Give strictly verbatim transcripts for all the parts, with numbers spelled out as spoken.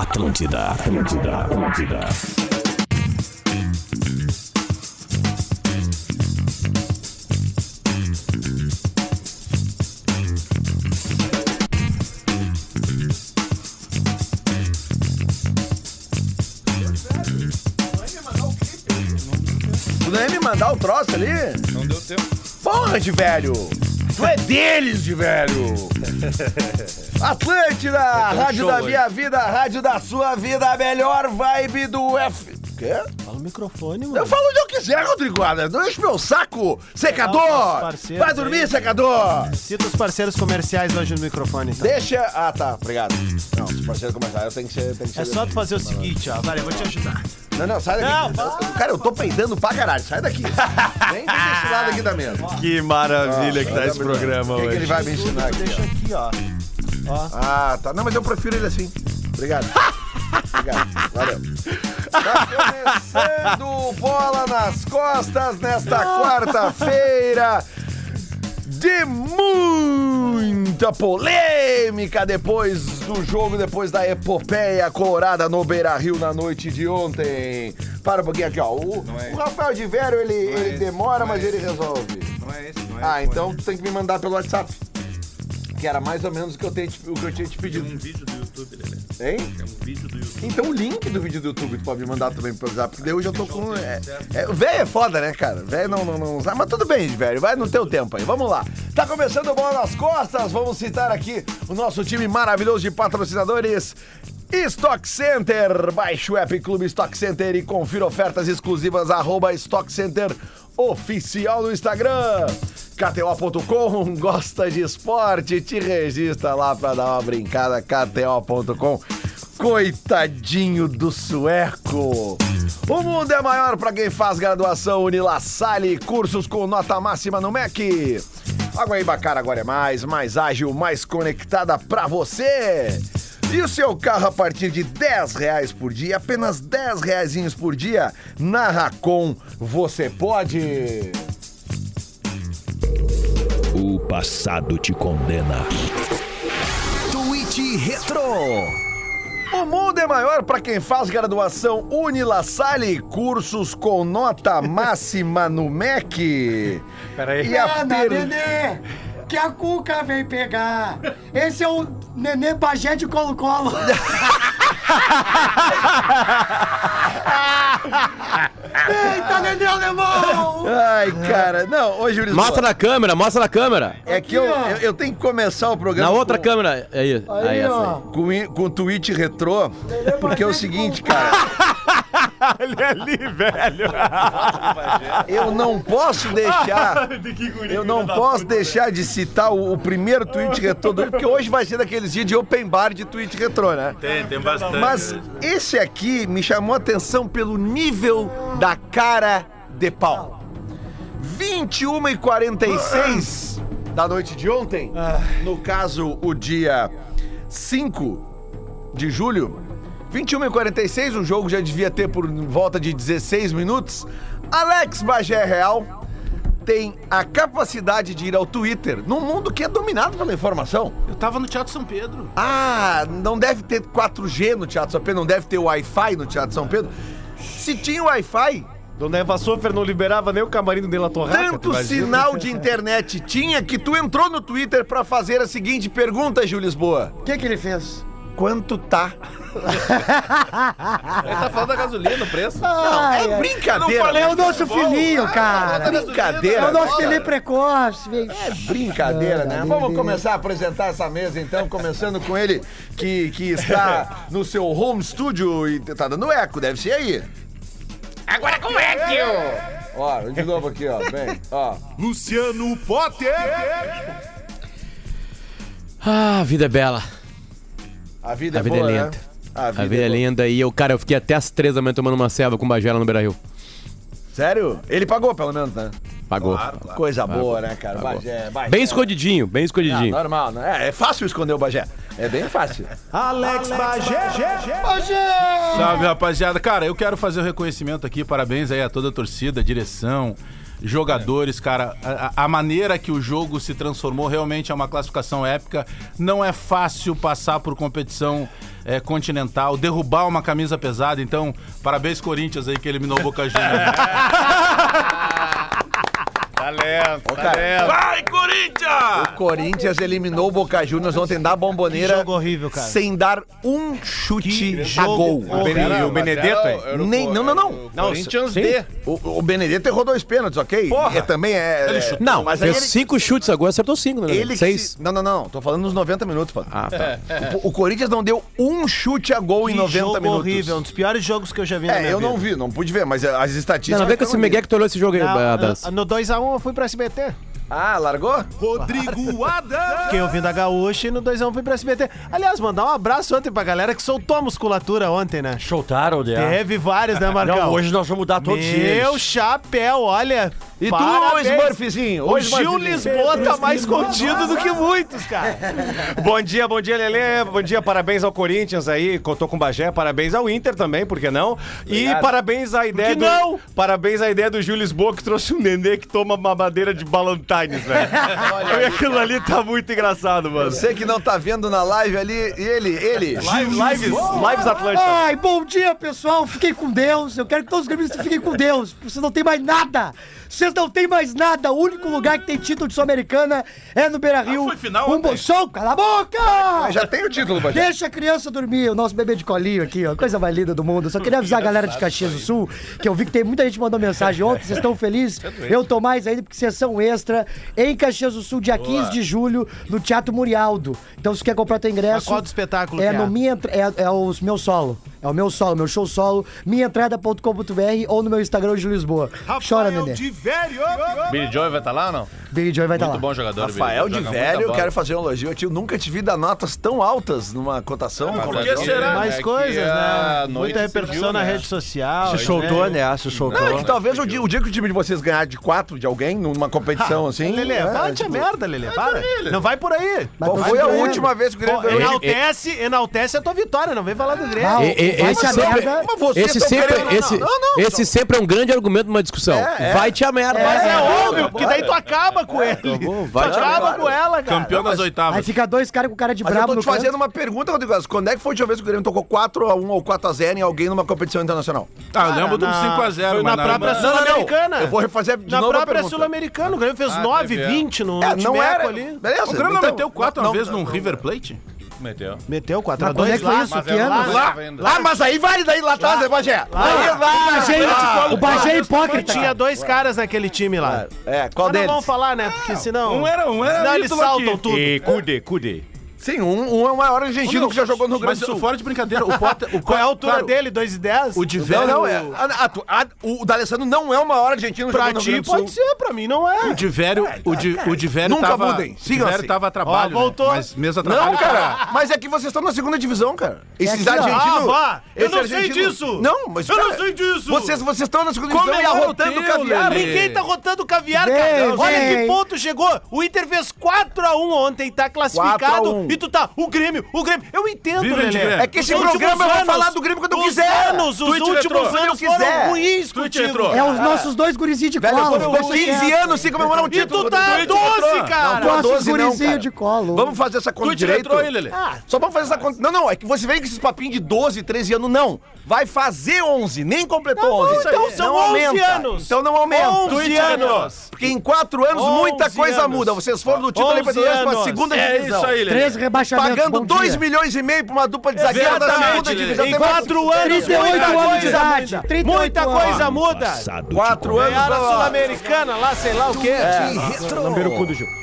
Atlântida, Atlântida, Atlântida. Tu nem me mandar o troço ali? Não deu tempo. Porra de velho! Tu é deles de velho! Atlântida, é rádio da minha aí. Vida, rádio da sua vida, a melhor vibe do F... Quê? Fala o microfone, mano. Eu falo onde eu quiser, Rodrigo Adler. Não enche meu saco, secador! Vai dormir, aí, secador! Cita os parceiros comerciais hoje no microfone, então. Deixa... Ah, tá, obrigado. Não, os parceiros comerciais tem que ser... Tem que ser é só tu fazer o seguinte, ó. Vale, eu vou te ajudar. Não, não, sai daqui. Não, para, cara, eu tô peidando pra caralho. Sai daqui. Vem desse lado aqui da mesa. Que maravilha ah, que tá esse programa hoje. O que ele vai me ensinar aqui? Deixa aqui, ó. ó. Ah, tá. Não, mas eu prefiro ele assim. Obrigado. Obrigado. Valeu. Tá começando Bola nas Costas nesta quarta-feira. De muita polêmica depois do jogo, depois da epopeia colorada no Beira-Rio na noite de ontem. Para um pouquinho aqui, ó. O, é o Rafael de Vério, ele, ele esse, demora, mas é ele resolve. Não é esse, não é Ah, esse, então tu tem que me mandar pelo WhatsApp. Que era mais ou menos o que eu, te, o que eu tinha te pedido. Tem um vídeo do YouTube, Lelê. Hein? Tem um vídeo do YouTube. Então o link do vídeo do YouTube tu pode me mandar também pro WhatsApp, porque daí hoje eu tô com... É, é, velho é foda, né, cara? Velho não, não, não usa. Mas tudo bem, velho. Vai no teu tempo aí. Vamos lá. Tá começando o Bola nas Costas. Vamos citar aqui o nosso time maravilhoso de patrocinadores. Stock Center. Baixe o app Clube Stock Center e confira ofertas exclusivas. Arroba Stock Center Oficial no Instagram. K T O ponto com, gosta de esporte, te registra lá pra dar uma brincada, K T O ponto com. Coitadinho do sueco. O mundo é maior pra quem faz graduação. Unilasalle, cursos com nota máxima no M E C. Água Ibacara agora é mais, mais ágil, mais conectada pra você. E o seu carro a partir de dez reais por dia, apenas dez reaisinhos por dia, na Racom você pode. O passado te condena. Twitch Retro. O mundo é maior para quem faz graduação. Unilasalle, cursos com nota máxima no M E C. Peraí. E a per... Nenê, que a Cuca vem pegar. Esse é o Nenê Bagé de Colo-Colo. Eita, Nenê Alemão! Ai, cara, não, hoje o Lisboa... Mostra na câmera, mostra na câmera. É que eu, eu, eu tenho que começar o programa... Na com... outra câmera, aí, aí, aí essa aí. Com, com o Twitch Retrô, porque é o seguinte, cara... Olha ali, velho! Eu não posso deixar... Eu não posso deixar de citar o, o primeiro Twitch Retrô, porque hoje vai ser daqueles dias de open bar de Twitch Retrô, né? Tem, tem bastante. Mas esse aqui me chamou a atenção pelo nível da cara de pau. vinte e uma e quarenta e seis da noite de ontem, no caso o dia cinco de julho, vinte e uma e quarenta e seis, o jogo já devia ter por volta de dezesseis minutos. Alex Bagé Real tem a capacidade de ir ao Twitter num mundo que é dominado pela informação. Eu tava no Teatro São Pedro. Ah, não deve ter quatro G no Teatro São Pedro, não deve ter Wi-Fi no Teatro São Pedro. Se tinha Wi-Fi... Dona Eva Sofer não liberava nem o camarim dela torraca. Tanto sinal de internet tinha que tu entrou no Twitter pra fazer a seguinte pergunta, Gil Lisboa. O que que ele fez? Quanto tá? Ele tá falando da gasolina, o preço? Não, é brincadeira. Eu não falei, é o nosso filhinho, cara. É brincadeira. É o nosso filhinho precoce. É brincadeira, né? Vamos começar a apresentar essa mesa, então, começando com ele, que, que está no seu home studio e tá dando eco, deve ser aí. Agora com eco! Ó, de novo aqui, ó, bem, ó. Luciano Potter! Ah, a vida é bela. A vida é, a vida boa, é linda. Né? A vida, a vida é, é linda. E eu, cara, eu fiquei até as três da manhã tomando uma ceva com Bagela no Beira-Rio. Sério? Ele pagou, pelo menos, né? Pagou. Claro, claro. Coisa pagou, boa, né, cara? Bagé, Bagé. Bem escondidinho, bem escondidinho. Ah, normal, né? É, é fácil esconder o Bagé. É bem fácil. Alex, Alex Bagé. Bagé. Bagé! Salve, rapaziada. Cara, eu quero fazer o um reconhecimento aqui. Parabéns aí a toda a torcida, a direção, jogadores, cara. A, a maneira que o jogo se transformou realmente é uma classificação épica. Não é fácil passar por competição é, continental, derrubar uma camisa pesada. Então, parabéns, Corinthians, aí, que eliminou o Boca Juniors. Talento, ô, talento. Vai, Corinthians! O Corinthians eliminou o Boca Juniors ontem da Bombonera. Que jogo horrível, cara. Sem dar um chute a gol. O, ben, era, o Benedetto, é? Nem, não, não, não. O não, Corinthians D. O, o Benedetto errou dois pênaltis, ok? Porra. É, também é... Ele chutou, não, mas fez ele... cinco chutes agora, acertou cinco, né? Ele Seis. Se... Não, não, não. Tô falando nos noventa minutos, pô. Ah, tá. É, é. O, o Corinthians não deu um chute a gol que em noventa minutos. Horrível. Um dos piores jogos que eu já vi é, na minha vida. É, eu não vi, não pude ver, mas as estatísticas... Não, não vê que esse Miguel que tornou esse jogo aí. No dois a um eu fui pra S B T. Ah, largou? Rodrigo Adams! Fiquei ouvindo a Gaúcha e no dois a um eu fui pra S B T. Aliás, mandar um abraço ontem pra galera que soltou a musculatura ontem, né? Soltaram, né? Teve vários, né, Marcão? Não, hoje nós vamos mudar todos eles. Meu chapéu, olha... E parabéns. Tu, Smurfzinho? O Gil Lisboa tá mais contido do que muitos, cara. Bom dia, bom dia, Lelê. Bom dia, parabéns ao Corinthians aí. Contou com o Bagé. Parabéns ao Inter também, por que não? Obrigado. E parabéns à ideia do... não? Parabéns à ideia do Gil Lisboa, que trouxe um nenê que toma uma madeira de Ballantines, velho. Olha, aquilo ali tá muito engraçado, mano. Você que não tá vendo na live ali, ele, ele. Live, lives, lives Atlântida. Ai, bom dia, pessoal. Fiquem com Deus. Eu quero que todos os gremistas fiquem com Deus. Você não tem mais nada. Vocês não tem mais nada. O único lugar que tem título de Sul-Americana é no Beira-Rio. Ah, foi final um bolsão, cala a boca! Ah, já tem o título, Bajé. Deixa a criança dormir. O nosso bebê de colinho aqui, ó. Coisa mais linda do mundo. Só queria avisar a galera de Caxias do Sul, que eu vi que tem muita gente mandou mensagem ontem. Vocês estão felizes? Eu tô mais ainda, porque sessão extra em Caxias do Sul, dia quinze de julho, no Teatro Murialdo. Então, se quer comprar teu ingresso... Qual do espetáculo? É, no minha, é, é o meu solo. É o meu solo, meu show solo. Minhaentrada ponto com ponto b r ou no meu Instagram de Lisboa. Chora, Nenê. Velho, Billy Joy vai estar tá lá ou não? Billy Joy vai estar tá lá. Muito bom jogador, Rafael Billy. De velho, quero fazer um elogio. Eu nunca te vi dar notas tão altas numa cotação. É, porque será? Mais é coisas, né? Muita repercussão viu, na né? rede social. Se soltou, né? né? Se soltou. Não, é que talvez o dia, o dia que o time de vocês ganhar de quatro de alguém numa competição ah, assim... Lelê, é, bate é, tipo, a merda, Lelê. É, para. Lelê. Não vai por aí. Qual foi a Grêmio. última vez que o Grêmio... Pô, enaltece, enaltece a tua vitória. Não vem falar do Grêmio. Esse sempre é um grande argumento numa discussão. Vai te merda, é, mas é óbvio, porque daí tu acaba com ele. Tá bom, vai, tu acaba vai, com vai. ela, cara. Campeão das oitavas. Aí fica dois caras com cara de brabo. Eu tô te fazendo canto. uma pergunta, Rodrigo. Quando é que foi a última vez que o Grêmio tocou quatro a um ou quatro a zero em alguém numa competição internacional? Ah, eu lembro ah, do cinco a zero. Na, na própria Sul-Americana. Eu vou refazer de na novo. Na própria Sul-Americana. O Grêmio fez ah, nove a vinte no é, não era ali. Beleza, o Grêmio então, meteu quatro uma vez num River Plate? Meteu. Meteu quatro a dois. Quando é que foi isso? Que ano? Lá, lá, mas aí vale daí lá atrás, Bagé. O Bagé é hipócrita. Tinha dois caras naquele time lá. É, qual mas deles? Não vão falar, né? Porque senão... Um era, um era. Senão eles saltam aqui. Tudo. E Cude, Cude. Sim, um, um é o maior argentino um, que já jogou no Rio Grande do Sul. Fora de brincadeira, o Potter... O Qual é a altura claro, dele? dois e dez? O de velho... Não, não é. A, a, a, o D'Alessandro não é o maior argentino que jogou no Rio Grande do Sul. Pra ti pode ser, pra mim não é. O de velho... É, o de, o de velho nunca tava, mudem. Sigam assim. O de velho tava a trabalho, ó, voltou. Né? Mas mesmo a trabalho... Não, cara. Mas é que vocês estão na segunda divisão, cara. Esses é argentinos... Ah, vá. Eu não argentino, sei disso. Não, mas... Eu cara, não sei disso. Vocês, vocês estão na segunda divisão e tá rotando o caviar. Ninguém tá rotando o caviar, cara. Olha que ponto chegou. O Inter fez quatro a um ontem, tá classificado... E tu tá, o Grêmio, o Grêmio. Eu entendo, Lelê. É que esse programa eu vou falar do Grêmio quando eu quiser. Anos, os últimos anos foram ruins contigo. É os nossos dois gurizinhos de colo. quinze anos sem comemorar um título. E tu tá doze, cara. Nossos gurizinhos de colo. Vamos fazer essa conta direito. Tu te aí, Lelê. Só vamos fazer essa conta. Não, não, é que você vem com esses papinhos de doze, treze anos, não. Vai fazer onze, nem completou onze. Então são onze anos. Então não aumenta. onze anos. Porque em quatro anos muita coisa muda. Vocês foram do título Libertadores pra segunda divisão. É isso aí, Lelê. Pagando dois milhões e meio pra uma dupla de zagueiro da segunda divisão. Em quatro anos, trinta e oito anos de idade. Muita coisa muda. quatro anos. Era Sul-Americana, lá sei lá o quê.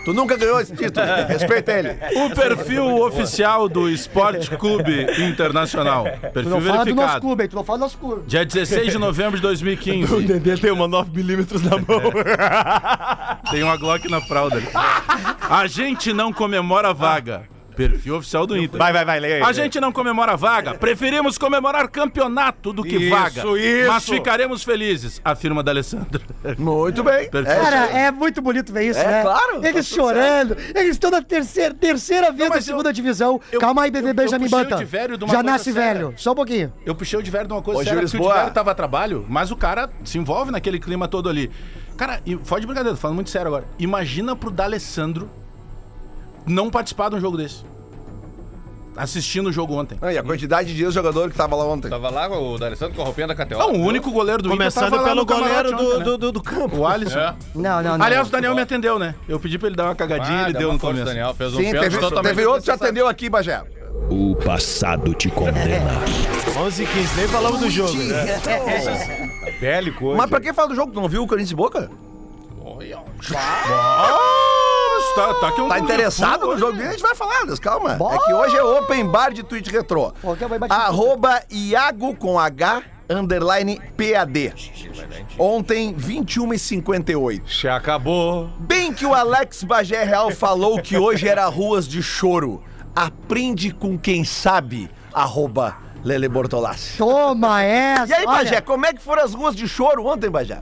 Tu nunca ganhou esse título. Respeita ele. O perfil oficial do Esporte Clube Internacional. Perfil verificado. Tu não fala do nosso clube. Dia dezesseis de novembro de dois mil e quinze. O Dedê tem uma nove milímetros na mão. Tem uma Glock na fralda. A gente não comemora vaga. Perfil oficial do Inter. Vai, vai, vai, leia aí. A gente não comemora vaga, preferimos comemorar campeonato do que isso, vaga. Isso, isso. Mas ficaremos felizes, afirma D'Alessandro. Muito bem. É, cara, é muito bonito ver isso, é, né? É, claro. Eles tá chorando, certo. Eles estão na terceira, terceira vez na segunda eu, divisão. Eu, Calma aí, bebê, já me banta. Já nasce séria. Velho, só um pouquinho. Eu puxei o de velho de uma coisa séria, porque o de velho tava a trabalho, mas o cara se envolve naquele clima todo ali. Cara, e fode de brincadeira, tô falando muito sério agora. Imagina pro D'Alessandro não participar de um jogo desse. Assistindo o jogo ontem. Ah, e a quantidade de jogador que tava lá ontem. Tava lá o D'Alessandro com a roupinha da K T O. Não, o único goleiro do Começando Inter Começando pelo goleiro do, ontem, né? do, do, do campo. O Alisson. É. Não, não, não. Aliás, o Daniel me atendeu, né? Eu pedi pra ele dar uma cagadinha, ah, ele deu no começo. Daniel fez um Sim, teve, teve outro que te atendeu aqui, Bagé. O passado te condena. onze e quinze, nem falamos do jogo, né? É bélico hoje. Mas pra quem fala do jogo? Tu não viu o Corinthians e Boca? Olha. Tá, tá, que tá interessado no jogo dele? A gente vai falar, Deus, calma. Boa. É que hoje é open bar de Twitch Retro. Arroba Iago com H, underline P A D. Ontem, vinte e uma e cinquenta e oito. Já acabou. Bem que o Alex Bagé Real falou que hoje era ruas de choro. Aprende com quem sabe, arroba Lele Bortolassi. Toma essa! E aí, Bagé, olha, como é que foram as ruas de choro ontem, Bagé?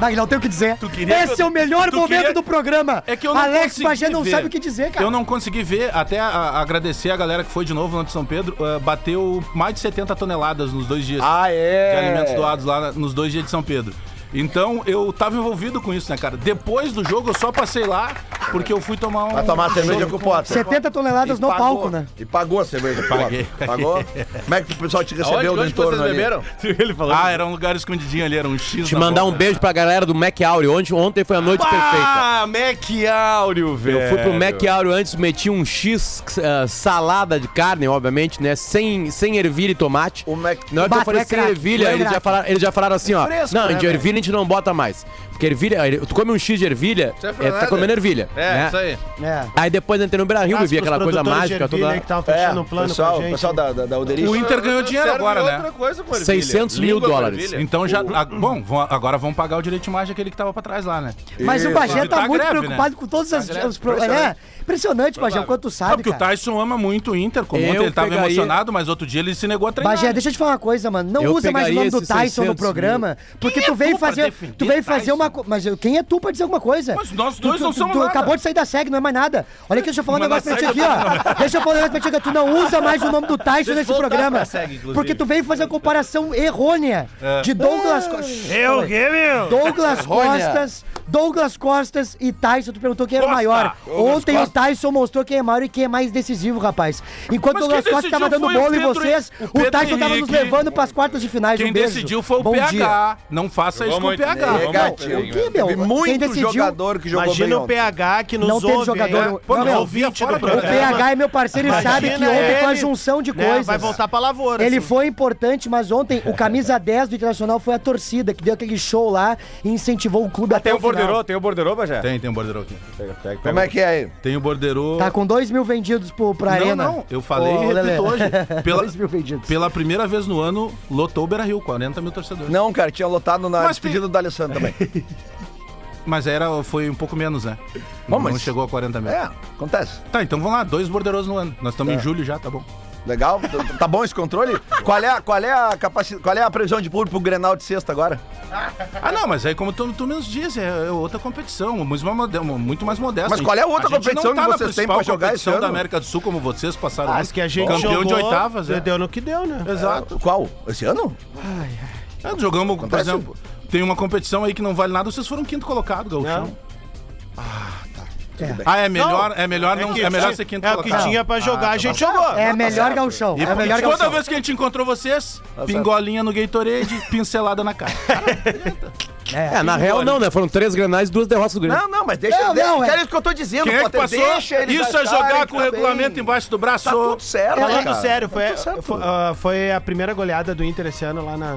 Não, não tenho o que dizer. Esse que eu... é o melhor tu momento queria... do programa. É que eu não Alex Bagé não ver. sabe o que dizer, cara. Eu não consegui ver, até a, a agradecer a galera que foi de novo no de São Pedro. Uh, bateu mais de setenta toneladas nos dois dias. Ah, é? De alimentos doados lá na, nos dois dias de São Pedro. Então, eu tava envolvido com isso, né, cara? Depois do jogo, eu só passei lá porque eu fui tomar um... Vai tomar cerveja com o Potter. setenta toneladas e no pagou, palco, né? E pagou a cerveja com o Potter. Pagou? Como é que o pessoal te recebeu do entorno ali? Ele falou, ah, era um lugar escondidinho ali, era um X. Te mandar boca, um beijo, né, pra galera do McAury. Ontem, ontem foi a noite bah, perfeita. Ah, McAury, velho. Eu fui pro McAury antes, meti um X uh, salada de carne, obviamente, né? Sem, sem ervilha e tomate. O Mac... Na hora que eu falei sem ervilha, eles já, falaram, eles já falaram assim, ó. Não, de ervilha a gente não bota mais. Porque ervilha, tu come um X de ervilha, é, tá comendo ervilha. É, né? Isso aí. É. Aí depois entrei no Beira-Rio, vivi aquela coisa mágica toda. Aí que tava fechando é, um plano pessoal, gente, pessoal da, da, da Uderich. O Inter ganhou dinheiro agora, né? Outra coisa com seiscentos mil dólares. Então já. A, bom, vão, agora vão pagar o direito de imagem aquele que tava pra trás lá, né? Mas e... o Bagé tá muito greve, preocupado, né, com todos as, greve, os problemas. É, impressionante, Bagé, o quanto sabe. Não, porque cara, o Tyson ama muito o Inter, como eu ontem ele tava emocionado, mas outro dia ele se negou a treinar. Bagé, deixa eu te falar uma coisa, mano. Não usa mais o nome do Tyson no programa, porque tu veio fazer. Tu veio fazer uma. Mas quem é tu pra dizer alguma coisa? Mas nós dois não somos. Tu acabou de sair da S E G, não é mais nada. Olha aqui, deixa eu falar um negócio pra ti aqui, ó. Deixa eu falar um negócio pra ti aqui. Tu não usa mais o nome do Tyson nesse programa. Porque tu veio fazer uma comparação errônea de Douglas Costas. Eu o quê, meu? Douglas Costas. Douglas Costas e Tyson. Tu perguntou quem era o maior. Ontem o Tyson mostrou quem é maior e quem é mais decisivo, rapaz. Enquanto o Douglas Costas tava dando bolo em vocês, o Tyson tava nos levando pras quartas de finais. Quem decidiu foi o P H. Não faça isso com o P H. Negativo. Que, meu? Teve muito decidiu... jogador que jogou Imagina bem o P H que nos não ouve. Teve jogador... Né? Pô, não, não, ouvi, fora, o P H é meu parceiro e sabe que ontem foi a junção de coisas. Né? Vai voltar pra lavoura. Ele assim. foi importante, mas ontem o camisa dez do Internacional foi a torcida que deu aquele show lá e incentivou o clube até, até o final. Borderô, tem o borderô, Bajé? Tem, tem o borderô aqui. Pega, pega, pega. Como é que é aí? Tem o borderô... Tá com dois mil vendidos pro, pra não, arena. Não, não. Eu falei e repito hoje. Pela, dois mil vendidos. Pela primeira vez no ano, lotou o Beira-Rio, quarenta mil torcedores. Não, cara, tinha lotado na despedida do D'Alessandro também. Mas era, foi um pouco menos, né? Bom, mas... Não chegou a quarenta mil. É, acontece. Tá, então vamos lá, dois borderosos no ano. Nós estamos é. em julho já, tá bom. Legal, tá bom esse controle? Qual é, qual é a capacidade, qual é a previsão de público pro Grenal de sexta agora? Ah, não, mas aí como tu, tu menos diz, é, é outra competição, muito mais modesta. Mas qual é a outra a competição tá que vocês têm pra jogar esse ano? Da América do Sul, como vocês passaram. Ah, que a gente campeão jogou, de oitavas, é. Deu no que deu, né? Exato. É, qual? Esse ano? Ai, ai. É, jogamos, acontece, por exemplo, tem uma competição aí que não vale nada, vocês foram quinto colocado, Gauchão. Ah, tá. É. Ah, é melhor, não, é melhor, não, é, que, é melhor ser quinto é colocado. É o que tinha pra jogar, ah, a gente jogou. É melhor, Gauchão. E é melhor toda Gauchão. Vez que a gente encontrou vocês, tá pingolinha no Gatorade, pincelada na cara. É, é, na real não, né? Foram três granais e duas derrotas do Grêmio. Não, não, mas deixa... Não, não, é isso que eu tô dizendo, Quem é que passou? Deixa eles isso é jogar com o regulamento embaixo do braço. Tá tudo sério, cara. Falando sério, foi a primeira goleada do Inter esse ano lá na...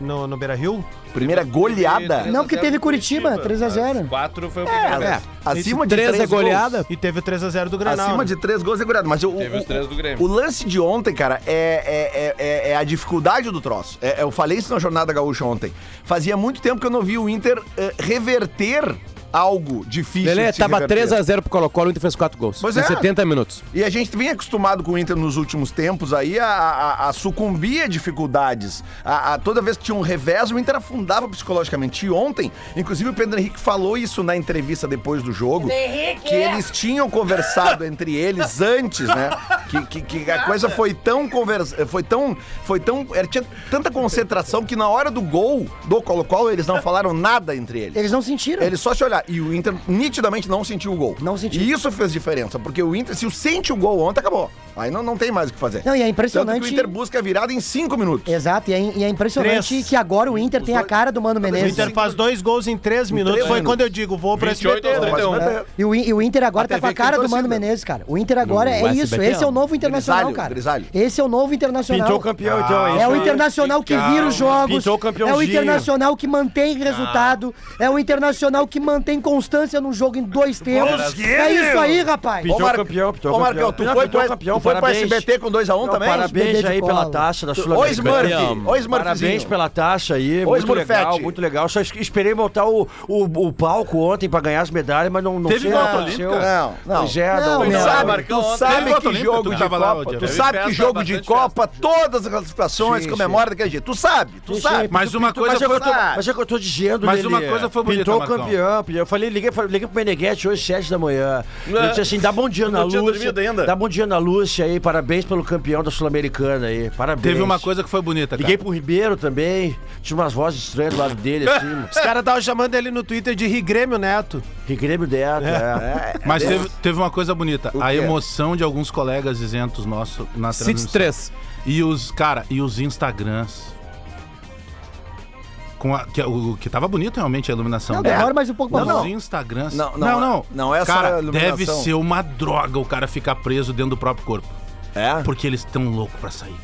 No, no Beira-Rio? Primeira goleada? Não, porque teve Curitiba, três a zero. quatro foi o primeiro. É, é. Acima de três é goleada. E teve o três a zero do Grenal. Acima de três gols é goleada. Mas o, teve o, os três do Grêmio. O lance de ontem, cara, é, é, é, é a dificuldade do troço. É, eu falei isso na Jornada Gaúcha ontem. Fazia muito tempo que eu não vi o Inter é, reverter algo difícil. Lelê, tava três a zero pro Colo-Colo, o Inter fez quatro gols. Pois em é. setenta minutos. E a gente vem acostumado com o Inter nos últimos tempos aí a, a, a sucumbir a dificuldades. A, a, toda vez que tinha um revés, o Inter afundava psicologicamente. E ontem, inclusive o Pedro Henrique falou isso na entrevista depois do jogo, que eles tinham conversado entre eles antes, né? Que, que, que a coisa foi tão conversa, foi tão, foi tão, tinha tanta concentração que na hora do gol do Colo-Colo eles não falaram nada entre eles. Eles não sentiram. Eles só se olharam. E o Inter nitidamente não sentiu o gol. Não sentiu. E isso fez diferença, porque o Inter, se o sente o gol ontem, acabou. Aí não, não tem mais o que fazer. Não, e é impressionante. Tanto que o Inter busca a virada em cinco minutos. Exato, e é, e é impressionante três. Que agora o Inter Os tem dois... a cara do Mano Menezes. O Inter faz dois gols em três minutos. Três foi minutos. Quando eu digo, vou pra S B T. É. E, o, e o Inter agora a tá T V com a cara do Mano Menezes, cara. O Inter agora é isso. S B T, esse é o novo Internacional, cara. Esse é o novo Internacional. Pintou campeão, então. É, é o Internacional que vira os jogos. Pintou campeão. É o Internacional que mantém resultado. É o Internacional que mantém constância num jogo em dois tempos. É isso aí, rapaz. Pintou campeão, pintou campeão. Tu foi pro campeão, foi para S B T com dois a um um também? Parabéns aí pela taxa da Sul-Americana. Oi, Smurf. Parabéns pela taxa aí. Muito legal, muito legal. Só esperei montar o palco ontem para ganhar as medalhas, mas não teve volta olímpica? Não, não. Tu sabe que jogo de Copa, tu sabe que jogo de Copa, todas as classificações comemora daquele jeito. Tu sabe, tu sabe. Mas uma coisa foi... Mas é que eu tô dizendo, mas uma coisa foi bonita, Pintou campeão. Eu falei, liguei pro Meneghete hoje, sete da manhã. Eu disse assim, dá bom dia na luz. Dá bom dia na luz. Lúcia aí, parabéns pelo campeão da Sul-Americana aí, parabéns. Teve uma coisa que foi bonita, cara. Liguei pro Ribeiro também, tinha umas vozes estranhas do lado dele, assim. Os caras estavam chamando ele no Twitter de Rigrêmio Neto. Rigrêmio Neto, é. é. Mas teve, teve uma coisa bonita, o a quê? Emoção de alguns colegas isentos nossos na transmissão. três. E os, cara, e os Instagrams... Com a, que, o, que tava bonito realmente a iluminação. Não, demora é. mais um pouco pra não, não. Instagrams. Não, não. Não, não. não é cara, só iluminação. Deve ser uma droga o cara ficar preso dentro do próprio corpo. É? Porque eles tão loucos pra sair,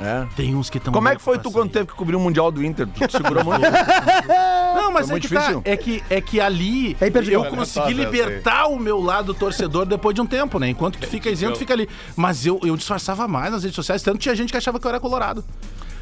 cara. É. Tem uns que estão. Como é que foi tu quando teve que cobrir o Mundial do Inter? Tu segurou muito. Não, mas é que, tá, é, que, é que ali é eu consegui libertar o meu lado torcedor depois de um tempo, né? Enquanto tu fica isento, fica ali. Mas eu, eu disfarçava mais nas redes sociais, tanto tinha gente que achava que eu era colorado.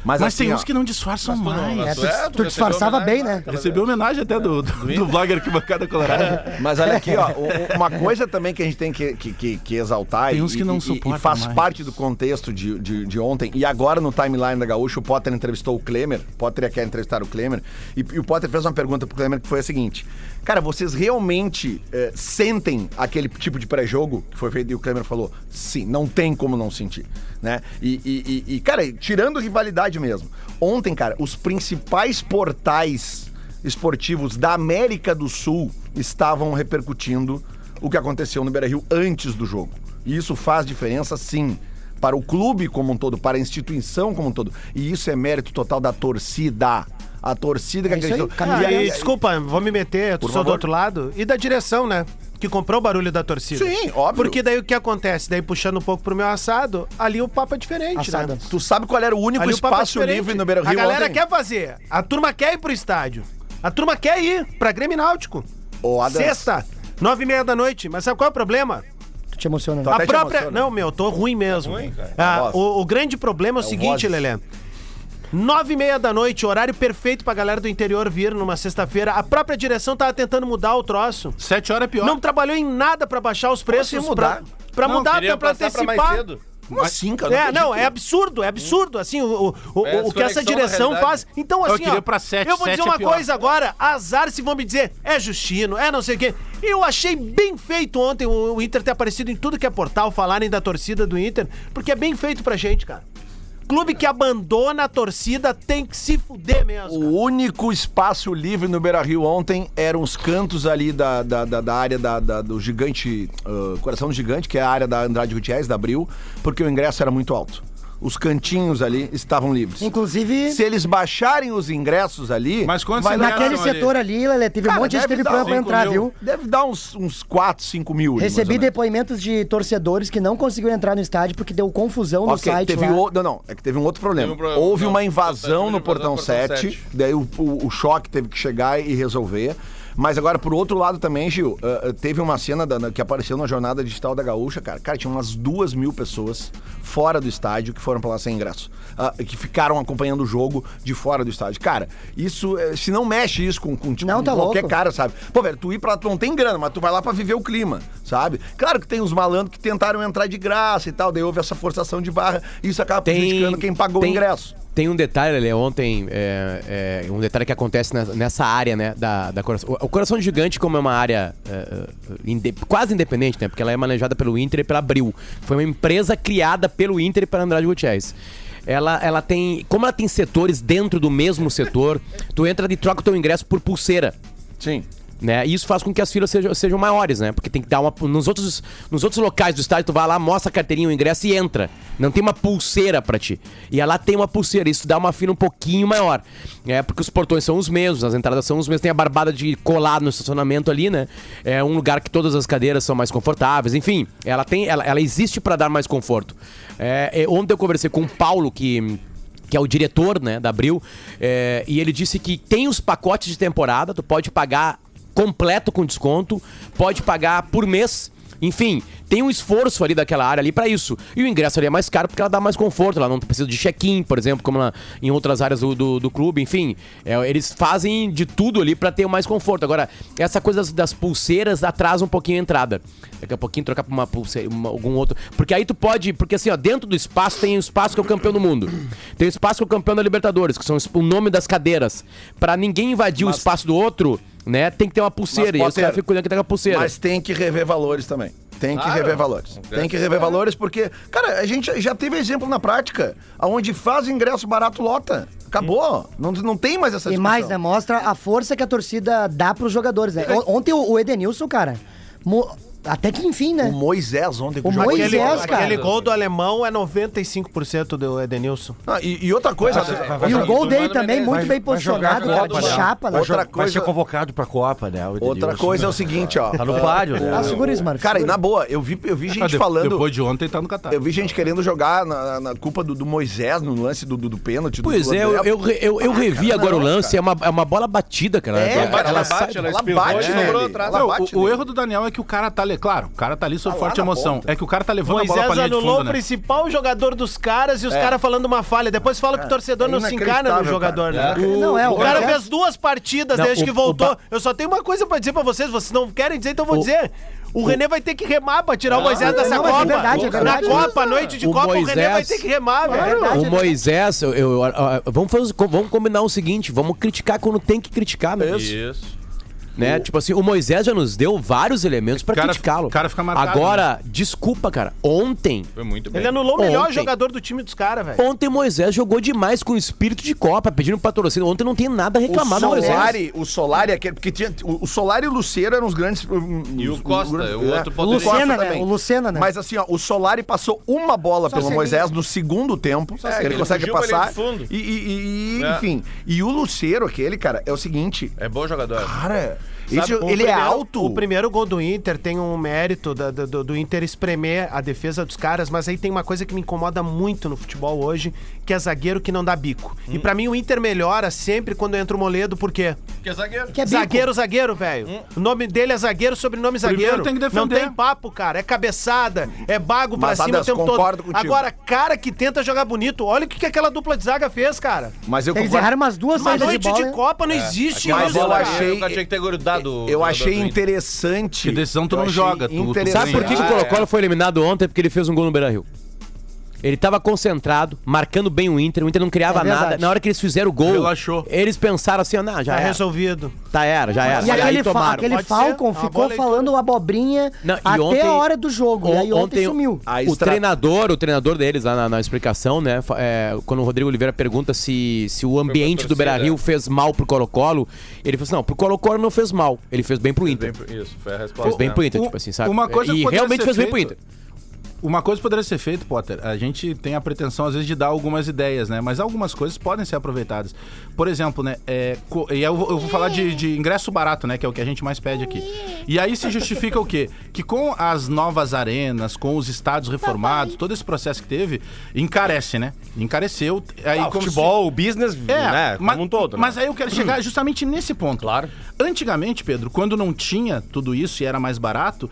Mas, mas assim, tem uns ó, que não disfarçam mais. É, tu, é, tu, tu disfarçava bem, né? Recebeu homenagem até do, do, do blogger que bancada colorada. Mas olha aqui, ó, uma coisa também que a gente tem que, que, que, que exaltar tem uns e, que não e, e faz mais. parte do contexto de, de, de ontem. E agora no timeline da Gaúcha, o Potter entrevistou o Klemer. O Potter quer entrevistar o Klemer. E, e o Potter fez uma pergunta pro Klemer que foi a seguinte: cara, vocês realmente eh, sentem aquele tipo de pré-jogo que foi feito? E o Klemer falou: sim, não tem como não sentir, né? E, e, e cara, tirando rivalidade mesmo. Ontem, cara, os principais portais esportivos da América do Sul estavam repercutindo o que aconteceu no Beira-Rio antes do jogo. E isso faz diferença, sim, para o clube como um todo, para a instituição como um todo. E isso é mérito total da torcida. A torcida que acreditou. Desculpa, vou me meter, eu sou do outro lado. E da direção, né? Que comprou o barulho da torcida. Sim, óbvio. Porque daí o que acontece? Daí puxando um pouco pro meu assado, ali o papo é diferente, assado. né? Tu sabe qual era o único ali espaço o é livre no Beira-Rio? A galera ontem? quer fazer. A turma quer ir pro estádio. A turma quer ir pra Grêmio Náutico. Oh, Sexta, nove e meia da noite. Mas sabe qual é o problema? Tu te emociona. Né? A própria... Emociona. Não, meu, tô ruim mesmo. Tá ruim, cara. Ah, o, o grande problema é o é seguinte, Lelê. Nove e meia da noite, horário perfeito pra galera do interior vir numa sexta-feira. A própria direção tava tentando mudar o troço. Sete horas é pior. Não trabalhou em nada pra baixar os preços. Posso mudar? Pra, pra não, mudar, pra, pra antecipar. Pra mais cedo. Como assim, cara? É, não, é absurdo, é absurdo, assim, o, o, é o que essa direção faz. Então, assim, eu, ó, pra sete, eu vou dizer uma é coisa agora, azar se vão me dizer, é Justino, é não sei o quê. Eu achei bem feito ontem o, o Inter ter aparecido em tudo que é portal, falarem da torcida do Inter, porque é bem feito pra gente, cara. Clube que abandona a torcida tem que se fuder mesmo. Cara. O único espaço livre no Beira-Rio ontem eram os cantos ali da, da, da, da área da, da, do gigante, uh, Coração do Gigante, que é a área da Andrade Gutierrez, da Abril, porque o ingresso era muito alto. Os cantinhos ali estavam livres. Inclusive... Se eles baixarem os ingressos ali... Mas quantos vai... Naquele setor ali, ali teve cara, um monte de gente teve problema pra entrar, mil. viu? Deve dar uns, uns quatro, cinco mil. Recebi depoimentos de torcedores que não conseguiram entrar no estádio porque deu confusão okay, no site teve o... Não, não. É que teve um outro problema. Um problema. Houve não, uma invasão não, no Portão sete. Daí o, o, o choque teve que chegar e resolver. Mas agora, por outro lado também, Gil, uh, teve uma cena da, que apareceu na Jornada Digital da Gaúcha, cara. Cara, tinha umas duas mil pessoas fora do estádio que foram pra lá sem ingresso. Uh, que ficaram acompanhando o jogo de fora do estádio. Cara, isso, se não mexe isso com, com, tipo, não, tá com qualquer cara, sabe? Pô, velho, tu ir pra lá, tu não tem grana, mas tu vai lá pra viver o clima, sabe? Claro que tem uns malandros que tentaram entrar de graça e tal, daí houve essa forçação de barra e isso acaba tem, prejudicando quem pagou tem, o ingresso. Tem um detalhe, Lê, ontem, é, é, um detalhe que acontece na, nessa área, né, da, da Coração. O, o Coração Gigante, como é uma área é, inde, quase independente, né, porque ela é manejada pelo Inter e pela Abril. Foi uma empresa criada pelo Inter e pela Andrade Gutierrez. Ela, ela tem, como ela tem setores dentro do mesmo setor, tu entra e troca o teu ingresso por pulseira. Sim. Né? E isso faz com que as filas sejam, sejam maiores, né? Porque tem que dar uma... Nos outros, nos outros locais do estádio, tu vai lá, mostra a carteirinha, o ingresso e entra. Não tem uma pulseira pra ti. E ela tem uma pulseira, isso dá uma fila um pouquinho maior. É, porque os portões são os mesmos, as entradas são os mesmos. Tem a barbada de colar no estacionamento ali, né? É um lugar que todas as cadeiras são mais confortáveis. Enfim, ela, tem, ela, ela existe pra dar mais conforto. É, é, ontem eu conversei com o Paulo, que... que é o diretor, né, da Abril, é, e ele disse que tem os pacotes de temporada, tu pode pagar completo com desconto, pode pagar por mês, enfim, tem um esforço ali daquela área ali pra isso. E o ingresso ali é mais caro porque ela dá mais conforto, ela não precisa de check-in, por exemplo, como na, em outras áreas do, do, do clube, enfim. É, eles fazem de tudo ali pra ter mais conforto. Agora, essa coisa das, das pulseiras atrasa um pouquinho a entrada. Daqui a pouquinho trocar pra uma pulseira, uma, algum outro... Porque aí tu pode... Porque assim, ó, dentro do espaço tem o espaço que é o campeão do mundo. Tem o espaço que é o campeão da Libertadores, que são o nome das cadeiras. Pra ninguém invadir Mas... o espaço do outro... Né? Tem que ter uma pulseira, e eu fico cuidando que tem uma pulseira. Mas tem que rever valores também. Tem que claro, rever valores. Tem que rever valores porque, cara, a gente já teve exemplo na prática, onde faz ingresso barato lota. Acabou. Não, não tem mais essa discussão. E mais, né? Mostra a força que a torcida dá pros jogadores. Né? O, ontem o Edenilson, cara... Mo... Até que enfim, né? O Moisés ontem. O Moisés, aquele, cara. Aquele gol do alemão é noventa e cinco por cento do Edenilson. Ah, e, e outra coisa... Ah, vai, e vai, o gol dele também, Menezes. muito vai, bem posicionado, cara, de chapa. Né? Outra coisa... Vai ser convocado pra Copa, né? Outra coisa é o seguinte, ó. Tá no páreo. Né? Ah, segura isso, mano. Cara, e na boa, eu vi, eu vi gente ah, de, falando... Depois de ontem tá no Catar. Eu vi gente querendo jogar na, na culpa do, do Moisés, no lance do, do, do pênalti. Pois do é, eu, eu, eu, eu ah, revi cara, agora não, o lance, cara. É, uma, é uma bola batida, cara. É, ela bate, ela bate, ela bate. O erro do Daniel é que o cara tá... Claro, o cara tá ali sob ah, forte emoção. É que o cara tá levando Moisés a bola pra linha de fundo, né? Moisés anulou o principal jogador dos caras e os é. caras falando uma falha. Depois fala é. que o torcedor é não se encarna no jogador, cara. né? O, não, é, o, o cara é. fez duas partidas não, desde o, que voltou. Ba... Eu só tenho uma coisa pra dizer pra vocês. Vocês não querem dizer, então eu vou o... dizer... O René vai ter que remar pra tirar ah, o Moisés dessa não, Copa. É verdade, é verdade. Na Copa, a noite de o Copa, Moisés, o René vai ter que remar, velho. É verdade, o Moisés, eu, eu, eu, vamos, fazer, vamos combinar o seguinte, vamos criticar quando tem que criticar, né? Isso. Né? O... Tipo assim, o Moisés já nos deu vários elementos pra criticá-lo. O cara fica marcado. Agora, né? desculpa, cara. Ontem... Foi muito bem. Ele anulou o melhor ontem. jogador do time dos caras, velho. Ontem o Moisés jogou demais com o espírito de Copa, pedindo patrocínio. Ontem não tem nada a reclamar do Moisés. O Solari, aquele... Porque tinha... O Solari e o Lucero eram os grandes... E o Costa, o, o outro poderia. Lucena, né? O Lucena, né? Mas assim, ó, o Solari passou uma bola Só pelo Moisés ele... no segundo tempo. É, ele, ele consegue passar. Ele e, e, e é. enfim. E o Lucero, aquele, cara, é o seguinte... É bom jogador. Cara... Sabe, Isso, ele primeiro, é alto. O primeiro gol do Inter tem um mérito da, do, do Inter espremer a defesa dos caras, mas aí tem uma coisa que me incomoda muito no futebol hoje, que é zagueiro que não dá bico. Hum. E pra mim o Inter melhora sempre quando entra o Moledo, por quê? Porque é zagueiro. Que é zagueiro, zagueiro, velho. Hum. O nome dele é zagueiro, sobrenome zagueiro. Tem que defender. Não tem papo, cara. É cabeçada, é bago pra Matadas, cima o tempo concordo todo. Contigo. Agora, cara que tenta jogar bonito, olha o que, que aquela dupla de zaga fez, cara. Mas eu Eles erraram umas duas Uma noite de, bola, de né? Copa não é. existe Aqui, isso, eu cara. Achei... Eu achei que Do, eu achei interessante. Que decisão tu não joga, tu, tu sabe por que ah, o Colo-Colo é. foi eliminado ontem? Porque ele fez um gol no Beira-Rio. Ele tava concentrado, marcando bem o Inter. O Inter não criava é nada. Na hora que eles fizeram o gol, Relaxou. eles pensaram assim, ah, não, já tá era. resolvido. Tá era, já era. E, e aquele, aí tomaram. aquele Falcon ser? ficou a falando abobrinha não, até ontem, a hora do jogo. On, e aí ontem, ontem sumiu. O extra... treinador, o treinador deles lá na, na explicação, né? É, quando o Rodrigo Oliveira pergunta se, se o ambiente do Beira-Rio fez mal pro Colo-Colo, ele falou assim, não, pro Colo-Colo não fez mal. Ele fez bem pro Inter. Bem pro, isso, foi a resposta. Fez bem pro Inter, o, tipo assim, sabe? Uma coisa e realmente fez feito. bem pro Inter. Uma coisa poderia ser feita, Potter, a gente tem a pretensão às vezes de dar algumas ideias, né? Mas algumas coisas podem ser aproveitadas. Por exemplo, né? É, e eu, eu vou falar de, de ingresso barato, né? Que é o que a gente mais pede aqui. E aí se justifica o quê? Que com as novas arenas, com os estádios reformados, todo esse processo que teve, encarece, né? Encareceu. Aí, ah, o futebol, o se... business, é, né? Como mas, um todo. Né? Mas aí eu quero chegar justamente nesse ponto. Claro. Antigamente, Pedro, quando não tinha tudo isso e era mais barato,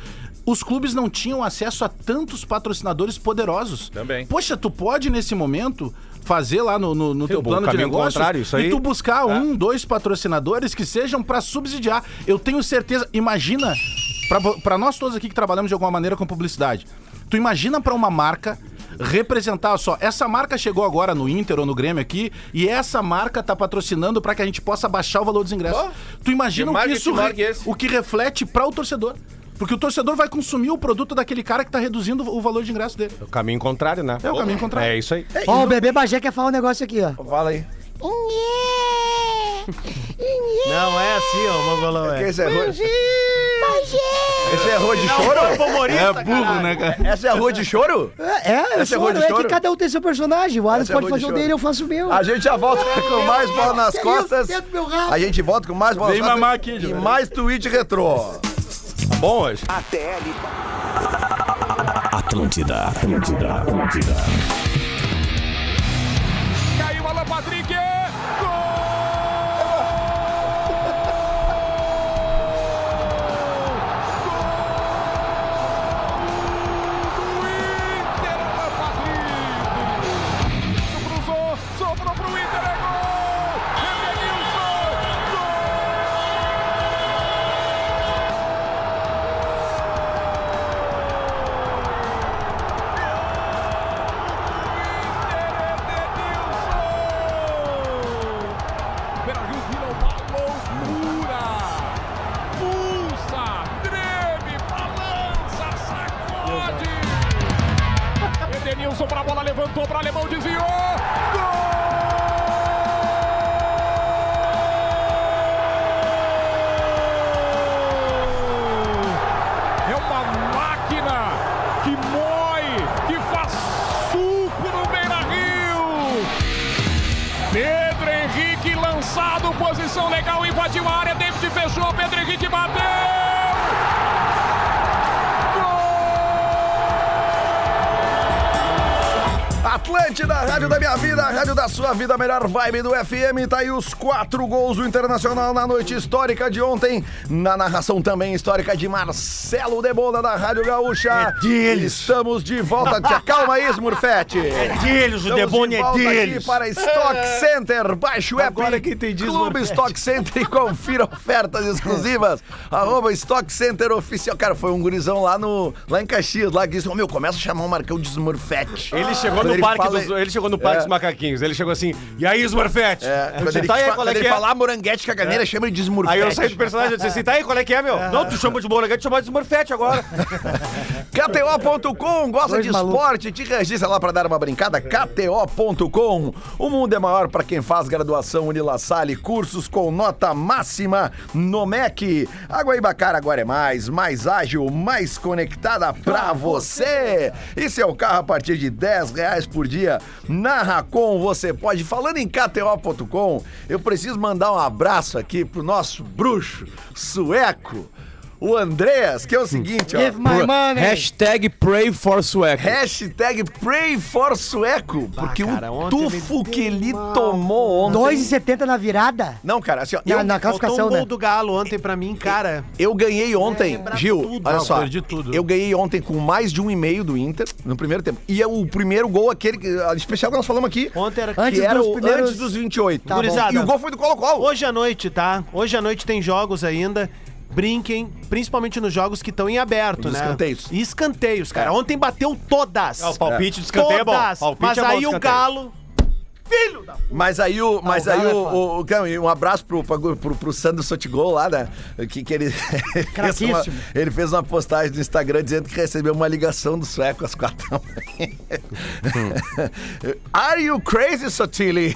os clubes não tinham acesso a tantos patrocinadores poderosos. Também. Poxa, tu pode, nesse momento, fazer lá no, no, no teu plano de negócio e tu buscar é. um, dois patrocinadores que sejam para subsidiar. Eu tenho certeza... Imagina, para nós todos aqui que trabalhamos de alguma maneira com publicidade, tu imagina para uma marca... representar, só, essa marca chegou agora no Inter ou no Grêmio aqui, e essa marca tá patrocinando pra que a gente possa baixar o valor dos ingressos. Oh, tu imagina o que isso re... o que reflete pra o torcedor. Porque o torcedor vai consumir o produto daquele cara que tá reduzindo o valor de ingresso dele. É o caminho contrário, né? É o oh, caminho contrário. É isso aí. Ó, oh, o bebê Bagé quer falar um negócio aqui, ó. Fala aí. Não é assim, ó, Mongolão. É que esse é ruim. Essa é a rua de choro? É burro, né, cara? Essa é a rua de choro? É, é, essa choro, é, de é choro? Que cada um tem seu personagem. O Alisson pode é fazer de o dele, eu faço o meu. A gente já volta é, com mais bola nas costas. A gente volta com mais bola nas costas. Vem mamar aqui, e mais Twitch Retro. Tá bom hoje? Até ali. Atlântida, Atlântida, Atlântida. Caiu a Alan Patrick! Levantou para alemão, desviou. Gol! É uma máquina que moe, que faz suco no Beira-Rio. Pedro Henrique lançado, posição legal, invadiu a área, David fechou, Pedro Henrique bateu. Atlântida, rádio da minha vida, rádio da sua vida, melhor vibe do F M. Tá aí os quatro gols do Internacional na noite histórica de ontem. Na narração também histórica de Marcelo Debola, da Rádio Gaúcha. É deles. Estamos de volta. Calma aí, Smurfete. É deles, o Debola é deles. Aqui para Stock Center. Baixe o app Clube Stock Center e confira ofertas exclusivas. Arroba Stock Center Oficial. Cara, foi um gurizão lá, no, lá em Caxias, lá que disse: oh, meu, começa a chamar o Marcão de Smurfete. Ele chegou no Parque dos, ele chegou no Parque é. dos Macaquinhos, ele chegou assim, e aí, Smurfette? É. Quando ele, tá aí, qual é quando ele é? falar Moranguete Caganeira, é. chama ele de Smurfette. Aí eu saí do personagem e disse assim, tá aí, qual é que é, meu? É. Não, tu chama de Moranguete, tu chama de Smurfette agora. K T O ponto com, gosta Dois de maluco. esporte, te registra lá pra dar uma brincada, K T O ponto com. O mundo é maior pra quem faz graduação Unilasalle, cursos com nota máxima no M E C. Água Ibacara agora é mais, mais ágil, mais conectada pra você. E seu carro a partir de dez reais por dia. Na Racom você pode. Falando em K T O ponto com, eu preciso mandar um abraço aqui pro nosso bruxo sueco, o Andreas, que é o seguinte, ó. Give my money. Hashtag pray for sueco. Hashtag pray for sueco. Porque bah, cara, o tufo que ele mal. tomou ontem. dois e setenta na virada? Não, cara, assim, ó. Na, eu, na classificação, um gol né? do Galo ontem pra mim, cara. Eu ganhei ontem, é, Gil, tudo. olha só. Eu perdi tudo. Eu ganhei ontem com mais de um e meio do Inter no primeiro tempo. E é o primeiro gol, aquele especial que nós falamos aqui. Ontem era, antes, que era dos o, primeiros... antes dos vinte e oito. Tá, e o gol foi do Colo-Colo. Hoje à noite, tá? Hoje à noite tem jogos ainda. Brinquem, principalmente nos jogos que estão em aberto, os né? escanteios. E escanteios, cara. É. Ontem bateu todas. É, o palpite é. do escanteio todas, é bom. Palpite mas é aí bom o Galo... filho da puta. Mas aí o... Mas ah, o aí o, o, o, um abraço pro, pro, pro, pro Sandro Sotigol lá, né? Que, que ele... Craquíssimo. Fez uma, ele fez uma postagem no Instagram dizendo que recebeu uma ligação do sueco às quatro da manhã. Hum. Are you crazy, Sotili?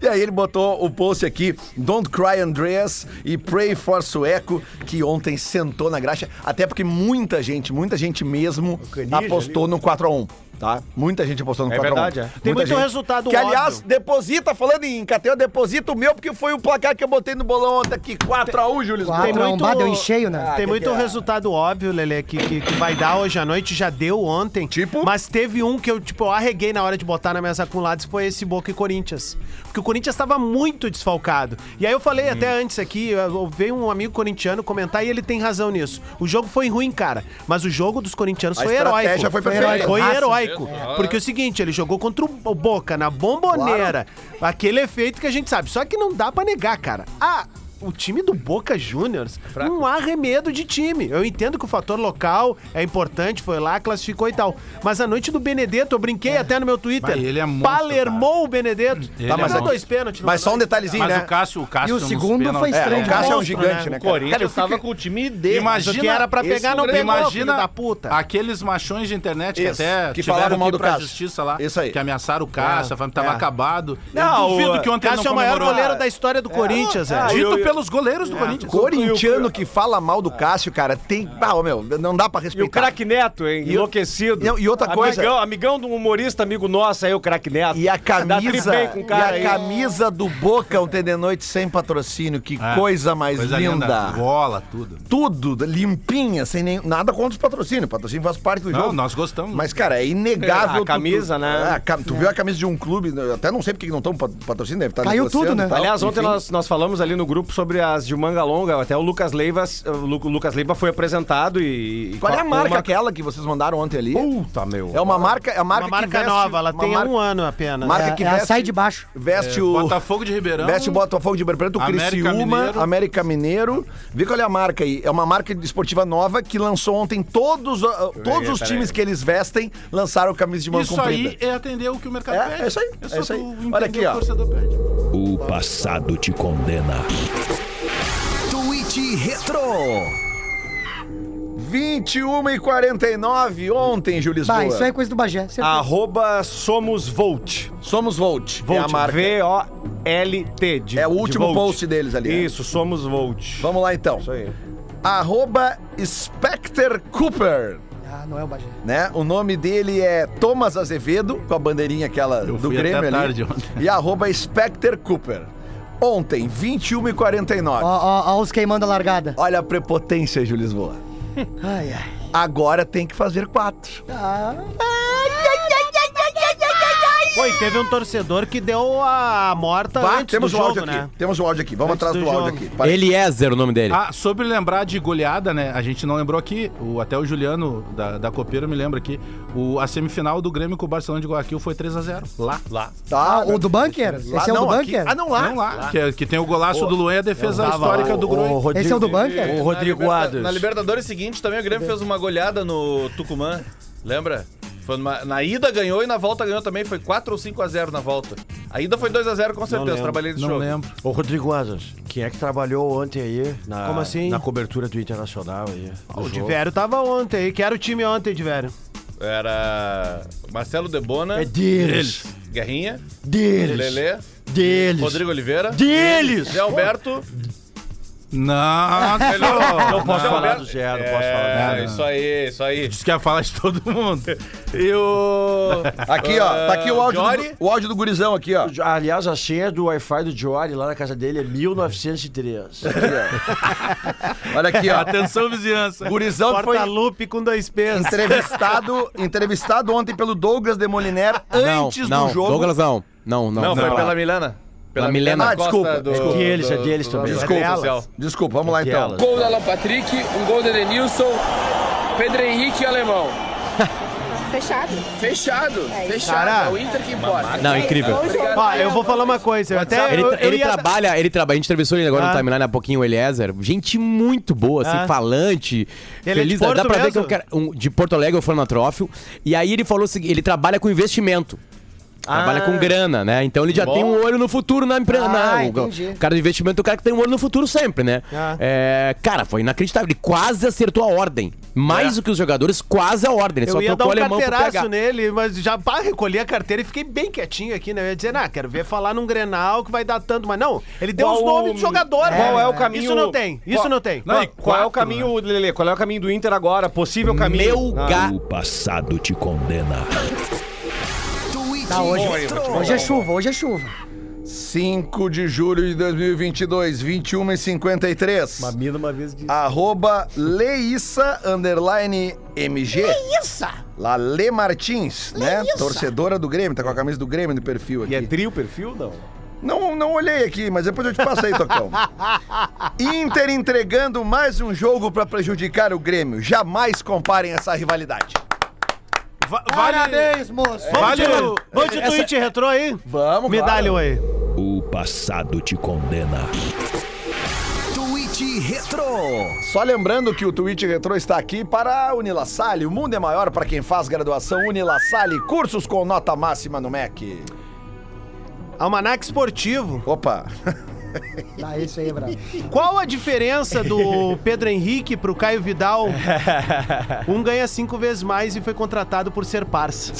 E aí ele botou o post aqui, Don't Cry Andreas e Pray for Sueco, que ontem sentou na graxa, até porque muita gente, muita gente mesmo canija, apostou ali no quatro a um. Tá? Muita gente apostou no é quatro a um. Verdade, é verdade. Tem muita muito gente... resultado que, óbvio, aliás, deposita, falando em K T O, deposita o meu, porque foi o placar que eu botei no bolão ontem aqui. quatro a um, Júlio. quatro a um, deu em cheio, né? Ah, tem que muito que é? resultado óbvio, Lelê, que, que, que vai dar hoje à noite, já deu ontem. Tipo? Mas teve um que eu, tipo, eu arreguei na hora de botar nas minhas acumuladas, foi esse Boca e Corinthians. Porque o Corinthians estava muito desfalcado. E aí eu falei hum. até antes aqui, veio um amigo corintiano comentar e ele tem razão nisso. O jogo foi ruim, cara, mas o jogo dos corintianos a foi heróico. A foi perfeita. Foi heróico. É. Porque é o seguinte, ele jogou contra o Boca na Bombonera, claro, aquele efeito que a gente sabe, só que não dá pra negar, cara. Ah, o time do Boca Juniors é não há remedo de time. Eu entendo que o fator local é importante, foi lá, classificou e tal. Mas a noite do Benedetto, eu brinquei é. até no meu Twitter. Vai, ele é monstro, Palermou cara. o Benedetto. Ele tá, mas é dois pênaltis. Mas só um detalhezinho, mas né? O Cássio, o Cássio e o segundo foi estranho. É, o Cássio é um gigante, né? né? O Corinthians cara, tava fiquei... com o time dele. Imagina, o que era pra pegar, não pegou, imagina da puta. Aqueles machões de internet que isso. até que falaram mal do Cássio. Justiça lá, isso aí. Que ameaçaram o Cássio, é. tava é. acabado. Não, duvido que ontem ele não comemorou. Cássio é o maior goleiro da história do Corinthians, é. Dito pelos goleiros do é, Corinthians. Corintiano que fala mal do Cássio, cara, tem... Ah, meu, não dá pra respeitar. E o craque Neto, hein? E enlouquecido. Não, e outra amigão, coisa... Amigão do humorista, amigo nosso aí, o craque Neto. E a camisa... Com cara e a aí. camisa do Boca ontem de noite sem patrocínio. Que é, coisa mais coisa linda. linda. Gola, tudo. Tudo, limpinha, sem nem... Nada contra os patrocínios. O patrocínio faz parte do não, jogo. Nós gostamos. Mas, cara, é inegável... É, a camisa, tu, tu, né? A, tu é. viu a camisa de um clube, até não sei porque não estão patrocínio, deve estar caiu tudo, né? Aliás, ontem nós, nós falamos ali no grupo sobre as de manga longa, até o Lucas Leiva, o Lucas Leiva foi apresentado e... Qual é a marca uma... aquela que vocês mandaram ontem ali? Puta, meu. É uma marca, é marca uma marca que veste, nova, ela tem marca, um ano apenas. Marca é, que veste, ela sai de baixo. Veste é. o... Botafogo de Ribeirão. Veste o Botafogo de Ribeirão Preto, o América Criciúma, Mineiro. América Mineiro. Vê qual é a marca aí. É uma marca esportiva nova que lançou ontem todos, todos aí, os times aí. que eles vestem, lançaram camisa de manga isso comprida. Isso aí é atender o que o mercado é, pede. É isso aí. É isso aí. Olha aqui, ó. O passado te condena. Twitch Retro. vinte e uma e quarenta e nove ontem, Júlio Lisboa. Ah, isso é coisa do Bagé. Arroba Somos Volt. Somos Volt. Volt é a marca. V O L T. De, é o último de post deles ali. Isso, é. Somos Volt. Vamos lá então. Isso aí. Arroba Spectre Cooper. Ah, não é o Bagé. Né? O nome dele é Thomas Azevedo, com a bandeirinha aquela Eu do fui Grêmio até ali. Tarde ontem. E arroba Spectre Cooper. Ontem, vinte e uma e quarenta e nove. Ó, ó, ó os queimando a largada. Olha a prepotência, Júlio Lisboa. Ai, ai. Agora tem que fazer quatro. Ah. Oi, teve um torcedor que deu a morta bah, antes temos do jogo, né? Aqui. Temos o áudio aqui, vamos antes atrás do, do áudio aqui. Parece. Eliezer, o nome dele. Ah, sobre lembrar de goleada, né? A gente não lembrou aqui, o, até o Juliano da, da Copeira me lembra aqui, o, a semifinal do Grêmio com o Barcelona de Guayaquil foi três a zero. Lá, lá. Tá, ah, o do bunker? Esse lá, é o não, do bunker? Aqui, ah, não, lá. Não, lá, lá. Que, é, que tem o golaço o, do Luan e a defesa tava, histórica o, do Grêmio. Esse é o do bunker? O Rodrigo Adams. Na Libertadores seguinte também o Grêmio fez uma goleada no Tucumã, lembra? Uma, na ida ganhou e na volta ganhou também. Foi quatro ou cinco a zero na volta. A ida foi dois a zero com certeza, lembro, trabalhei no jogo. Não lembro. Ô Rodrigo Adams, quem é que trabalhou ontem aí na, como assim? Na cobertura do Internacional aí? O Diverio tava ontem aí, que era o time ontem, Diverio. Era Marcelo Debona. É deles. Guerrinha. Deles. Lelê. Deles. Rodrigo Oliveira. Deles. Zé Alberto. Não, melhor. Não posso não, falar não, do Gé, não é, posso falar nada. Isso aí, isso aí. Diz que ia falar de todo mundo. E o... Aqui, ó, tá aqui o áudio, do, o áudio do gurizão aqui, ó. Aliás, a senha do Wi-Fi do Jory lá na casa dele é mil novecentos e três. Aqui, ó. Olha aqui, ó. Atenção, vizinhança. Gurizão Porta foi... Lupe com dois pés. Entrevistado, entrevistado ontem pelo Douglas de Moliner não, antes não, do jogo. Douglas não, não, não. Não, foi não, pela lá. Milana. Pela a Milena, Milena ah, desculpa, do, desculpa. É deles, é deles também. Desculpa, é desculpa, vamos lá então. Gol do Alan Patrick, um gol do Edenilson, Pedro Henrique e Alemão. Fechado. Fechado, é fechado. Cara, é o Inter que importa. Não, incrível. Ó, eu vou falar uma coisa. Eu até, ele eu, eu ele ia... trabalha, ele trabalha. A gente entrevistou ele agora ah. no timeline há pouquinho, o Eliezer. Gente muito boa, assim, ah. falante. Ele feliz. É de Porto, dá pra ver que eu quero, um, de Porto Alegre, eu fui no Trófio. E aí ele falou o seguinte, ele trabalha com investimento. Ah. Trabalha com grana, né? Então ele já Bom. tem um olho no futuro na empresa. Ah, o cara de investimento é o cara que tem um olho no futuro sempre, né? Ah. É, cara, foi inacreditável. Ele quase acertou a ordem. Mais é. do que os jogadores, quase a ordem. Ele Eu só ia dar um carteiraço nele, mas já pá, recolhi a carteira e fiquei bem quietinho aqui, né? Eu ia dizer, ah, quero ver falar num Grenal que vai dar tanto. Mas não, ele deu qual os nomes de jogador. É, qual é o caminho? Isso não tem, isso qual... não tem. Não, não, qual quatro, é o caminho, Lelê? Qual é o caminho do Inter agora? Possível caminho? Meu ah. gato. O passado te condena. Tá, hoje, hoje é chuva, hoje é chuva. cinco de julho de dois mil e vinte e dois, vinte e uma e cinquenta e três. Mamida uma vez disse. Arroba Leissa, underline M G. Leissa! Lalê Martins, Leissa, né? Torcedora do Grêmio, tá com a camisa do Grêmio no perfil aqui. E é trio o perfil, não? Não, não olhei aqui, mas depois eu te passo aí, Tocão. Inter entregando mais um jogo pra prejudicar o Grêmio. Jamais comparem essa rivalidade. Va vale... Parabéns, moço! É. Vale... Vamos de essa... Twitch Retro aí? Vamos, medalha aí. O passado te condena. Twitch Retro. Só lembrando que o Twitch Retro está aqui para a Unilasalle. O mundo é maior para quem faz graduação. Unilasalle, cursos com nota máxima no M E C. Almanac esportivo. Opa! Tá, isso aí, bravo. Qual a diferença do Pedro Henrique pro Caio Vidal? Um ganha cinco vezes mais e foi contratado por ser parça.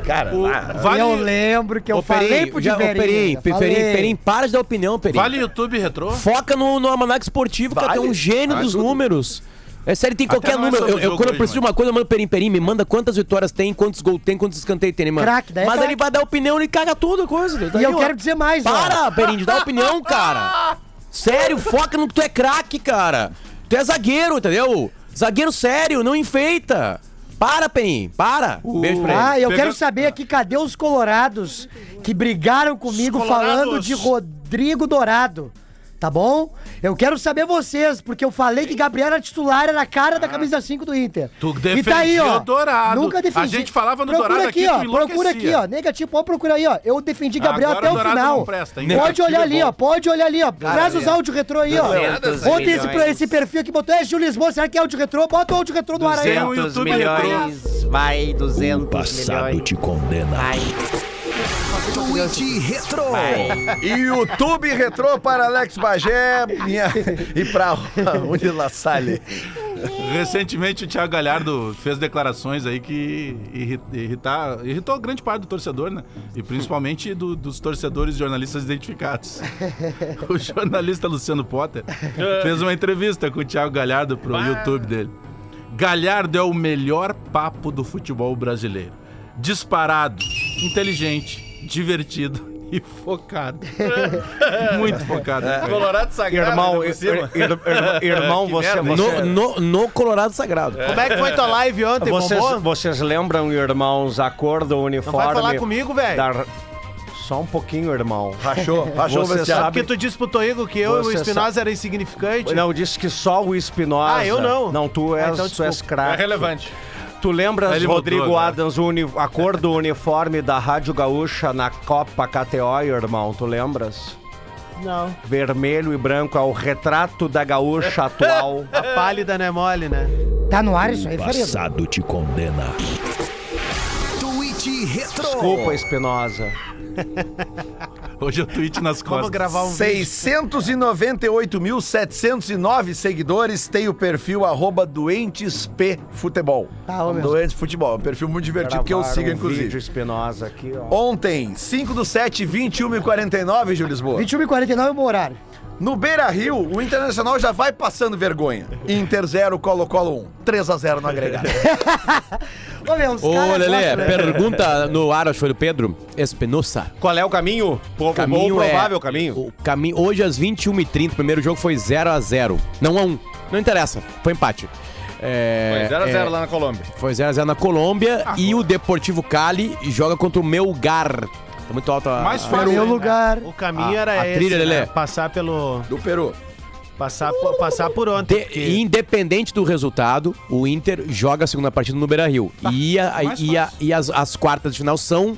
Cara, o, vale... eu lembro que eu operei, falei pro Diverinho. Perim, para de dar opinião, Perim. Vale YouTube Retrô? Foca no, no Almanac Esportivo, vale, que é um gênio vale dos tudo. números. É sério, tem qualquer até número. Eu, eu, quando eu preciso de uma coisa, eu mando Perim, Perim, me manda quantas vitórias tem, quantos gols tem, quantos escanteios tem, mano. Crack, daí é Mas crack. ele vai dar opinião e caga tudo a coisa. Daí, e eu ó, quero dizer mais, ó. Para, Perim, de dar opinião, cara. Sério, foca no que tu é craque, cara. Tu é zagueiro, entendeu? Zagueiro sério, não enfeita. Para, Perim, para. Uh, Beijo pra ele. Ah, eu Pegando... quero saber aqui, cadê os colorados que brigaram comigo falando de Rodrigo Dourado? Tá bom? Eu quero saber vocês, porque eu falei que Gabriel era titular, era a cara ah. da camisa cinco do Inter. Tu defendia e tá aí, ó, Dourado. Nunca defendi. A gente falava no procura Dourado aqui, aqui ó, procura aqui, ó. Negativo, pode procurar aí, ó. Eu defendi Gabriel agora até o, o final. Não presta, pode olhar é ali, ó. Pode olhar ali, ó. Cara, traz é. os áudios retrô aí, ó. Bota esse, esse perfil aqui, botou. É Gil Lisboa, será que é áudio retrô? Bota o áudio retrô do Araí. duzentos milhões, vai, duzentos milhões. O passado te condena. Vai. Twitch Retro. YouTube Retro para Alex Bagé minha, e para Unilasalle. Recentemente o Thiago Galhardo fez declarações aí que irritar, irritou grande parte do torcedor, né? E principalmente do, dos torcedores e jornalistas identificados. O jornalista Luciano Potter fez uma entrevista com o Thiago Galhardo para o YouTube dele. Galhardo é o melhor papo do futebol brasileiro. Disparado, inteligente, divertido e focado. Muito focado. É. Colorado Sagrado. Irmão, ir, ir, ir, irmão você, você... No, no, no Colorado Sagrado. É. Como é que foi tua live ontem, vocês, vocês lembram, irmãos, a cor do uniforme... Não vai falar comigo, velho. Da... Só um pouquinho, irmão. Rachou, rachou você sabe... Porque tu disse pro Toigo que eu você e o Espinosa sabe... era insignificante. Não, eu disse que só o Espinosa... Ah, eu não. Não, tu és, ah, então, tu és craque. É relevante. Tu lembras, ele Rodrigo botou, Adams, uni... a cor do uniforme da Rádio Gaúcha na Copa K T O, irmão? Tu lembras? Não. Vermelho e branco é o retrato da Gaúcha atual. A pálida não é mole, né? Tá no ar isso aí, Farido? O passado te condena. Twitch Retro. Desculpa, Espinosa. Hoje é o tweet nas costas. Vamos gravar um seiscentos e noventa e oito mil, setecentos e nove seguidores. Tem o perfil arroba doentes p futebol. Tá, ó, Doentes Futebol. É um perfil muito divertido que eu sigo, um inclusive. Vídeo Espinosa aqui, ó. Ontem, cinco do sete, vinte e uma e quarenta e nove, Gil Lisboa. vinte e uma e quarenta e nove é o horário. No Beira-Rio, o Internacional já vai passando vergonha. Inter zero, Colo-Colo um. três a zero no agregado. Ô, Lelê, pergunta no ar, acho que foi do Pedro Espinosa. Qual é o caminho? O caminho provável é, caminho? O cami hoje às vinte e uma e trinta, o primeiro jogo foi zero a zero. Não um a um. Não interessa, foi empate. É, foi zero a zero é, lá na Colômbia. Foi zero a zero na Colômbia ah, e o Deportivo Cali joga contra o Melgar. Tá muito alto a... Mas foi o lugar. O caminho a, era a esse, trilha, né? Passar pelo... Do Peru. Passar, uh, passar por ontem. De, porque... Independente do resultado, o Inter joga a segunda partida no Beira-Rio. Ah, e a, e, a, e as, as quartas de final são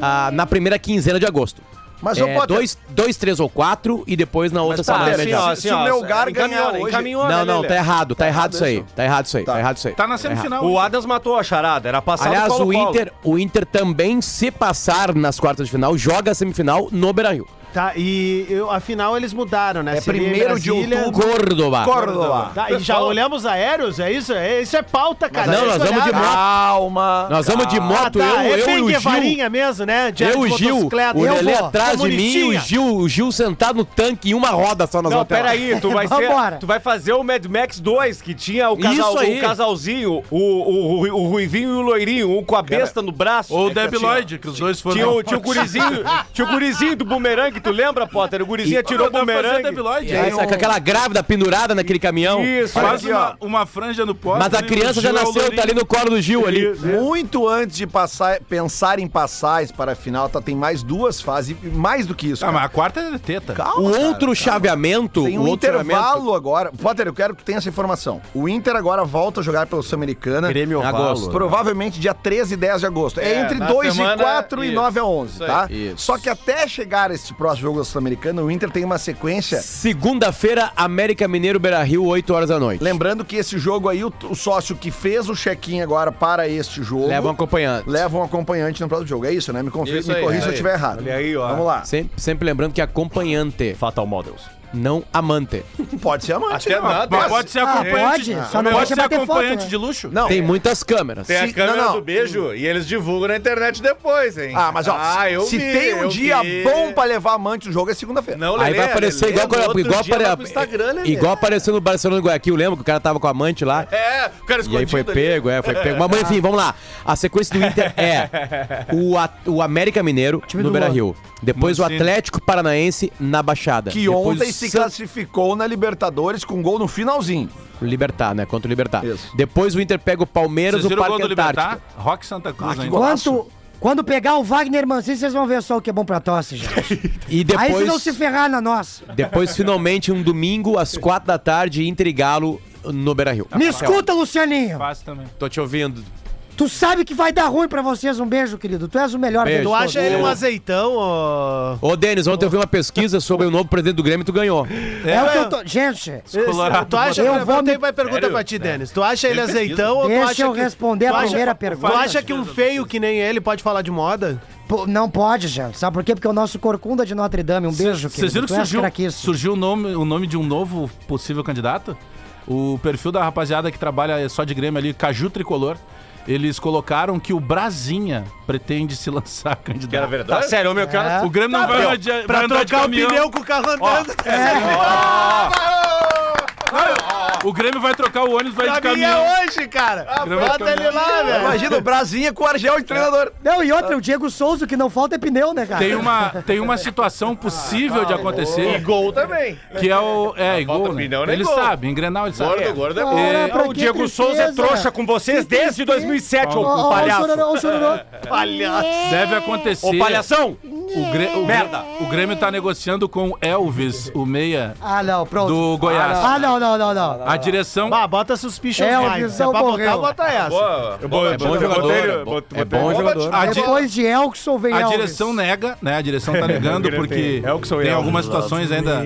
ah, na primeira quinzena de agosto. Mas é, eu posso... dois, dois, três ou quatro e depois na outra semana. Tá, assim, ó, assim, se ó, o Melgar ganhou hoje... Encaminhou, não, não, né, tá errado, tá, tá errado isso aí. Tá errado isso aí, tá, tá errado isso aí. Tá na semifinal. É o Adams matou a charada, era passado. Aliás, o Inter, o Inter também, se passar nas quartas de final, joga a semifinal no Beira-Rio. Tá, e eu, afinal eles mudaram, né? É primeiro de outubro, Córdoba. Córdoba. Tá, e já olhamos aéreos, é isso? É, isso é pauta, cara. Mas não, nós vamos de moto. Calma. Nós vamos de moto, ah, tá. eu, é eu e o Gil. Mesmo, né? Eu, o Gil, o Lelê atrás de mim, o Gil, o Gil sentado no tanque em uma roda só. Nós não, peraí, tu vai ser, tu vai fazer o Mad Max dois, que tinha o, casal, o casalzinho, o, o, o, o Ruivinho e o Loirinho, um com a besta cara, no braço. Ou é o Deb Lloyd, que os dois foram... Tinha o gurizinho do bumerangue. Tu lembra, Potter? O gurizinha e tirou o bumerangue. É, é, um... Aquela grávida pendurada naquele caminhão. Isso, quase uma, uma franja no Potter. Mas a criança já nasceu, tá ali no colo do Gil. Ali. Isso, muito é. Antes de passar, pensar em passais para a final, tá, tem mais duas fases, mais do que isso. Ah, mas a quarta é teta. Calma, o outro cara, chaveamento... Tem um outro intervalo agora. Potter, eu quero que tu tenha essa informação. O Inter agora volta a jogar pela Sul-Americana. Grêmio agosto. Provavelmente dia treze e dez de agosto. É, é entre dois e quatro e nove a onze, tá? Isso. Só que até chegar este próximo... Próximo jogo da Sul-Americana, o Inter tem uma sequência. Segunda-feira, América Mineiro, Beira-Rio, oito horas da noite. Lembrando que esse jogo aí, o, o sócio que fez o check-in agora para este jogo... Leva um acompanhante. Leva um acompanhante no próximo jogo, é isso, né? Me, conf... isso Me aí, corri é se aí. eu estiver errado. Olha aí, ó. Vamos lá. Sempre, sempre lembrando que acompanhante... Fatal Models. Não amante. Pode ser amante. Até não. Nada. Mas pode ser acompanhante, ah, pode. Só não pode ser acompanhante foto, né? de luxo? Não. Tem muitas câmeras. Tem se... a câmera não, não. do beijo e eles divulgam na internet depois, hein? Ah, mas ó, ah, eu se vi, tem um dia vi. bom pra levar amante no jogo é segunda-feira. Não, Lelê, aí vai aparecer Lelê, igual, Lelê, igual, igual, apare... Instagram, igual apareceu no Barcelona do Guayaquil, lembra que o cara tava com a amante lá? É, o cara escondido. E aí foi pego, é, foi pego. Mas ah. enfim, vamos lá. A sequência do Inter é o, a... o América Mineiro no Beira-Rio. Depois o Atlético Paranaense na Baixada. Que ontem se classificou na Libertadores com gol no finalzinho. Libertar, né? Contra o Libertar. Isso. Depois o Inter pega o Palmeiras, o Parque Antártico Roque Santa Cruz. Ah, quanto, quando pegar o Wagner Mancini, vocês vão ver só o que é bom pra tosse, gente. E depois, aí vocês vão se ferrar na nossa. Depois, finalmente, um domingo, às quatro da tarde, Inter e Galo no Beira-Rio. Me escuta, Lucianinho. Fácil também. Tô te ouvindo. Tu sabe que vai dar ruim pra vocês. Um beijo, querido. Tu és o melhor. Beijo, tu acha ele um azeitão, ó... Ô, Denis, ontem eu vi uma pesquisa sobre o novo presidente do Grêmio e tu ganhou. É, é o que eu tô... Gente... Colorado, tu acha... Eu vou... Tem uma pergunta pra ti, Denis. Tu acha ele azeitão ou tu acha... Deixa eu responder a primeira pergunta. Tu acha que um feio que nem ele pode falar de moda? Não pode, gente. Sabe por quê? Porque o nosso Corcunda de Notre Dame... Um beijo, querido. Vocês viram que surgiu, surgiu o, nome, o nome de um novo possível candidato? O perfil da rapaziada que trabalha só de Grêmio ali, Caju Tricolor. Eles colocaram que o Brasinha pretende se lançar candidato. Que era verdade? Tá sério, o meu cara. É. O Grêmio não tá, vai adiar. Pra vai trocar o pneu com o carro andando. Oh. É. É. Oh. O Grêmio vai trocar o ônibus, vai pra de caminhão. É hoje, cara. Ah, bota ele lá, velho. Imagina o Brasinha com o Argel de treinador. Não, e outra, o Diego Souza, que não falta é pneu, né, cara? Tem uma, tem uma situação possível ah, de acontecer. E gol também. Que é o. É, e gol. Né? Pneu, eles sabem, em Grenal eles sabem. Gordo, gordo é bom. É, é, o Diego tristeza, Souza é trouxa com vocês desde dois mil e dois. dois mil e sete, ô oh, oh, palhaço. Oh, oh, oh, palhaço. Deve acontecer. Ô, oh, palhação! O Grêmio, o, merda. O Grêmio tá negociando com Elvis, o meia ah, não, pronto. do Goiás. Ah, não, não, não, não. A direção... Bah, bota seus pichos Elvis, é, é pra morreu. botar, bota essa. Boa. É bom, é bom jogador. É bom, é bom jogador. Depois de Elkson vem Elvis. A direção nega, né? A direção tá negando porque tem algumas situações ainda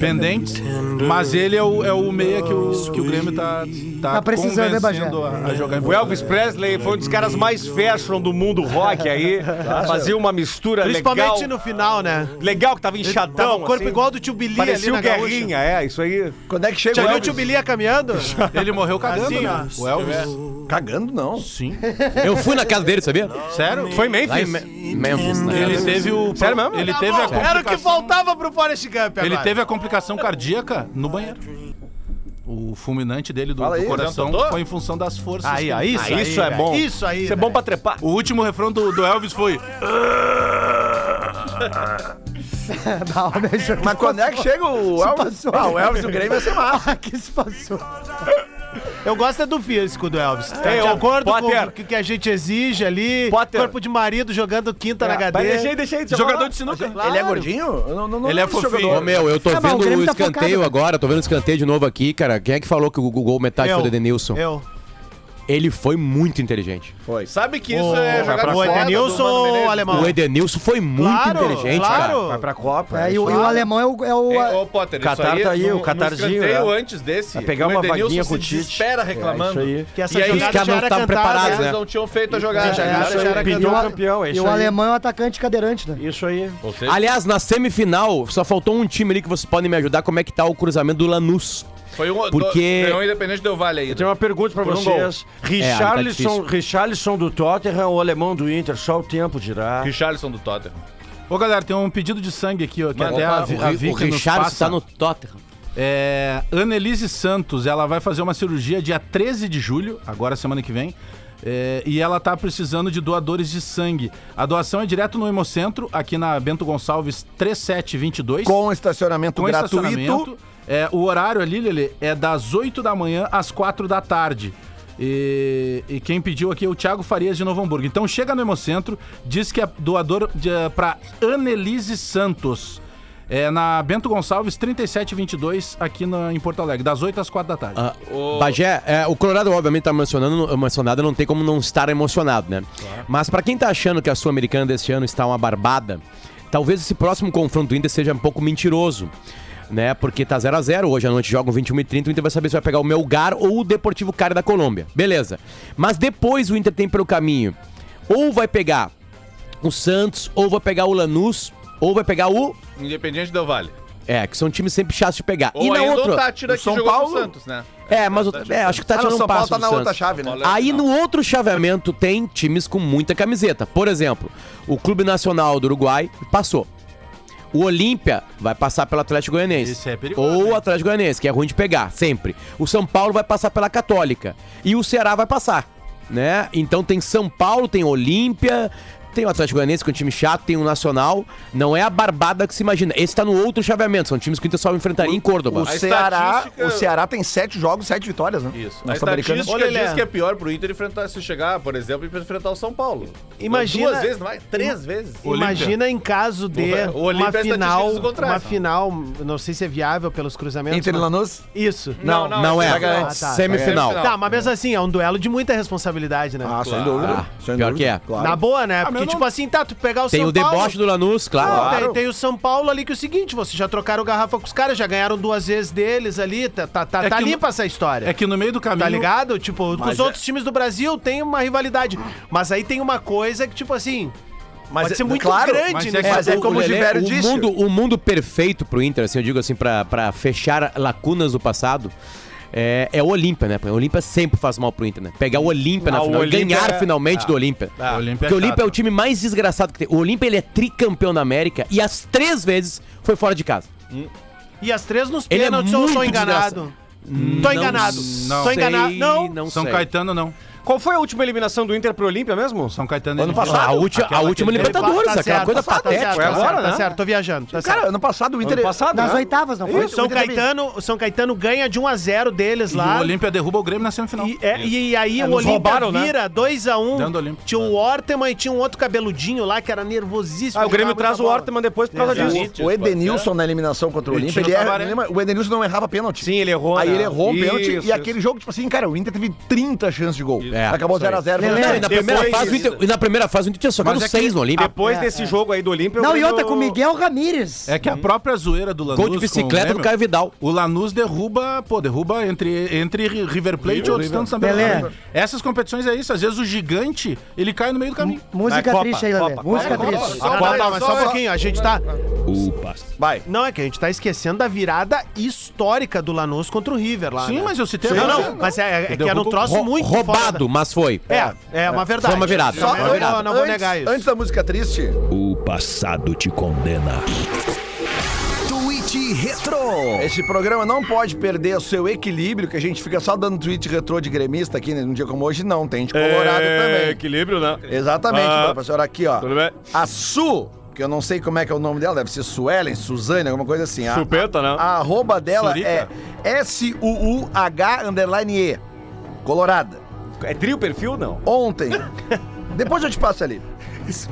pendentes, mas ele é o, é o meia que o, que o Grêmio tá, tá, tá precisando, convencendo a, a jogar em O Elvis Presley foi um dos caras mais fashion do mundo rock aí. Fazia uma mistura legal. Principalmente no final, né? Legal, que tava inchadão. Um corpo assim, igual do Tio Billy ali na Guerrinha, é, isso aí. Quando é que chega o Elvis? O Tio Billy caminhando? Ele morreu cagando, assim, né? O Elvis. É. Cagando, não. Sim. Eu fui na casa dele, sabia? Sério? Foi em Memphis. Me Memphis, né? Ele teve o... Sério mesmo? Ele teve a complicação... Era o que faltava pro Forrest Gump agora. Ele teve a complicação cardíaca no banheiro. O fulminante dele do, aí, do coração foi em função das forças. Aí, que... aí, isso, aí, isso aí, é véio. bom. Isso aí, isso é bom pra trepar. O último refrão do, do Elvis foi... Não, mas quando é que chega o Elvis? Ah, o Elvis do Grêmio vai ser massa. Que se passou? Eu gosto é do físico do Elvis. É, de acordo Potter. com o que a gente exige ali. Potter. Corpo de marido jogando quinta é. na cadeira. Deixa aí, deixa aí. Jogador falar. de sinuca. Claro. Ele é gordinho? Eu não, não, não Ele é fofinho. Ô, meu, eu tô é, vendo o, o tá escanteio focado. agora. Tô vendo o escanteio de novo aqui, cara. Quem é que falou que o gol metade eu. foi do Edenilson? Eu. Ele foi muito inteligente. Foi. Sabe que isso oh, é jogar pra O Edenilson ou o alemão? O Edenilson foi muito claro, inteligente, claro. cara. Vai pra Copa. É, é, e, o, e o alemão é o... É o é, oh, Potter, Catar tá aí, no, o Catarzinho. Eu é. antes desse. Vai pegar uma vaguinha com o Tite. espera reclamando. É, isso aí. Que essa e aí os caras não estavam preparados, né? Eles não tinham feito a jogada. E o alemão é o atacante cadeirante, né? Isso aí. Aliás, na semifinal, só faltou um time ali que vocês podem me ajudar. Como é que tá o cruzamento do Lanús? Foi um, Porque... do, um independente do Vale aí. Eu tenho uma pergunta pra Por vocês. Um Richarlison, é, tá Richarlison do Tottenham ou alemão do Inter? Só o tempo dirá. Richarlison do Tottenham. Ô, galera, tem um pedido de sangue aqui, ó. Que Mas, até opa, a, a, a Vicky nos passa. O Richarlison tá no Tottenham. É, Annelise Santos, ela vai fazer uma cirurgia dia treze de julho, agora semana que vem. É, e ela tá precisando de doadores de sangue. A doação é direto no Hemocentro, aqui na Bento Gonçalves três sete dois dois. Com estacionamento com gratuito. Estacionamento, é, o horário ali, Lelê, é das oito da manhã às quatro da tarde. E, e quem pediu aqui é o Thiago Farias de Novo Hamburgo. Então chega no Hemocentro, diz que é doador de, pra Annelise Santos. É na Bento Gonçalves, trinta e sete vinte e dois, aqui na, em Porto Alegre, das oito às quatro da tarde. Ah, o... Bagé, é, o Colorado obviamente tá emocionando, emocionado, não tem como não estar emocionado, né? É. Mas pra quem tá achando que a Sul-Americana desse ano está uma barbada, talvez esse próximo confronto do Inter seja um pouco mentiroso, né? Porque tá zero a zero, hoje à noite jogam vinte e uma e trinta, o Inter vai saber se vai pegar o Melgar ou o Deportivo Cali da Colômbia. Beleza. Mas depois o Inter tem pelo caminho, ou vai pegar o Santos, ou vai pegar o Lanús, ou vai pegar o... Independiente Del Valle. É, que são times sempre chatos de pegar. Ou e na outra... o Tátira que jogou Paulo... Santos, né? É, mas o... é, acho que o Tátira ah, não, não passa tá na Santos. Outra chave, né? Aí no outro chaveamento tem times com muita camiseta. Por exemplo, o Clube Nacional do Uruguai passou. O Olímpia vai passar pelo Atlético Goianiense. Isso é perigoso. Ou o Atlético Goianiense, que é ruim de pegar, sempre. O São Paulo vai passar pela Católica. E o Ceará vai passar, né? Então tem São Paulo, tem Olímpia... Tem o Atlético Goianiense, que é um time chato, tem o Nacional. Não é a barbada que se imagina. Esse tá no outro chaveamento. São times que o Inter só enfrentaria o, em Córdoba. O Ceará, estatística... o Ceará tem sete jogos, sete vitórias, né? Isso. Nossa, a estatística olha, diz que é pior pro Inter enfrentar, se chegar, por exemplo, e enfrentar o São Paulo. Imagina... Duas vezes, não vai? Três vezes. Imagina Olímpia. Em caso de o uma final... Uma final, não sei se é viável pelos cruzamentos. Inter e Lanús? Isso. Não, não, não, não é. é. Ah, tá. Semifinal. Tá, mas mesmo assim, é um duelo de muita responsabilidade, né? Ah, claro. Sem dúvida. Ah, sem pior dúvida, que é. Claro. Na boa, né? Porque, tipo assim, tá, tu pegar o tem São o Paulo... Tem o deboche do Lanús, claro. Ah, tem, tem o São Paulo ali que é o seguinte, vocês já trocaram garrafa com os caras, já ganharam duas vezes deles ali, tá, tá, tá, é tá limpa no, essa história. É que no meio do caminho... Tá ligado? Tipo, com os é... outros times do Brasil tem uma rivalidade. Mas aí tem uma coisa que, tipo assim... Mas pode ser muito claro, grande, mas né? É, mas é como o Givério disse. Mundo, o mundo perfeito pro Inter, assim, eu digo assim, pra, pra fechar lacunas do passado... É, é o Olímpia, né? O Olímpia sempre faz mal pro Inter, né? Pegar o Olímpia ah, na final, ganhar é... finalmente ah, do Olímpia. Ah, porque o Olímpia é, é o time mais desgraçado que tem. O Olímpia, ele é tricampeão da América e as três vezes foi fora de casa. Hum. E as três nos pênaltis, eu sou enganado. Tô enganado. Tô enganado. Não, não São sei. Caetano, não. Qual foi a última eliminação do Inter pro Olímpia mesmo? São Caetano ano passado. A, ulti, a última Libertadores, tá aquela coisa tá patética. Tá certo, foi agora, tá certo, né? Tá certo, tô viajando. Tá cara, certo. Ano passado o Inter... Ano passado, nas né? oitavas, não foi? Isso, São Caetano, São Caetano ganha de um a zero deles e lá. E o Olímpia derruba o Grêmio na semifinal. E, é, e aí é, o Olímpia roubaram, vira dois a um. Né? Tinha o Orteman e tinha um outro cabeludinho lá que era nervosíssimo. Ah, o Grêmio traz o Orteman depois por causa disso. O Edenilson na eliminação contra o Olímpia, o Edenilson não errava pênalti. Sim, ele errou. Aí ele errou um pênalti e aquele jogo, tipo assim, cara, o Inter teve trinta chances de gol. É, acabou zero a zero. E na primeira fase o Inter tinha somado seis no Olímpia. Depois é, desse é. jogo aí do Olímpia... Não, e outra com o Miguel Ramírez. É que a própria zoeira do Lanús... Gol de bicicleta Grêmio, do Caio Vidal. O Lanús derruba... Pô, derruba entre, entre River Plate River, e outros tantos também. Essas competições é isso. Às vezes o gigante, ele cai no meio do caminho. Música é, triste aí, Lelê. Música Copa, triste. Copa, Copa, não, não, mas só um pouquinho. A gente tá... Opa. Vai. Não, é que a gente tá esquecendo da virada histórica do Lanús contra o River lá. Sim, mas eu citei... Não, não. Mas é que era um troço muito roubado. Mas foi. É, é uma verdade. Foi uma virada. Só uma virada. Eu não vou antes, negar isso. Antes da música triste. O passado te condena. Twitch Retro. Esse programa não pode perder o seu equilíbrio, que a gente fica só dando Twitch Retro de gremista aqui num dia como hoje. Não, tem de colorado é, também. Equilíbrio, né? Exatamente, ah, professor. Aqui, ó. Tudo bem? A Su, que eu não sei como é que é o nome dela, deve ser Suelen, Suzane, alguma coisa assim. A, Supeta, né? A arroba dela Surica. É S U U H underline E. Colorada. É trio perfil, não? Ontem. Depois eu te passo ali.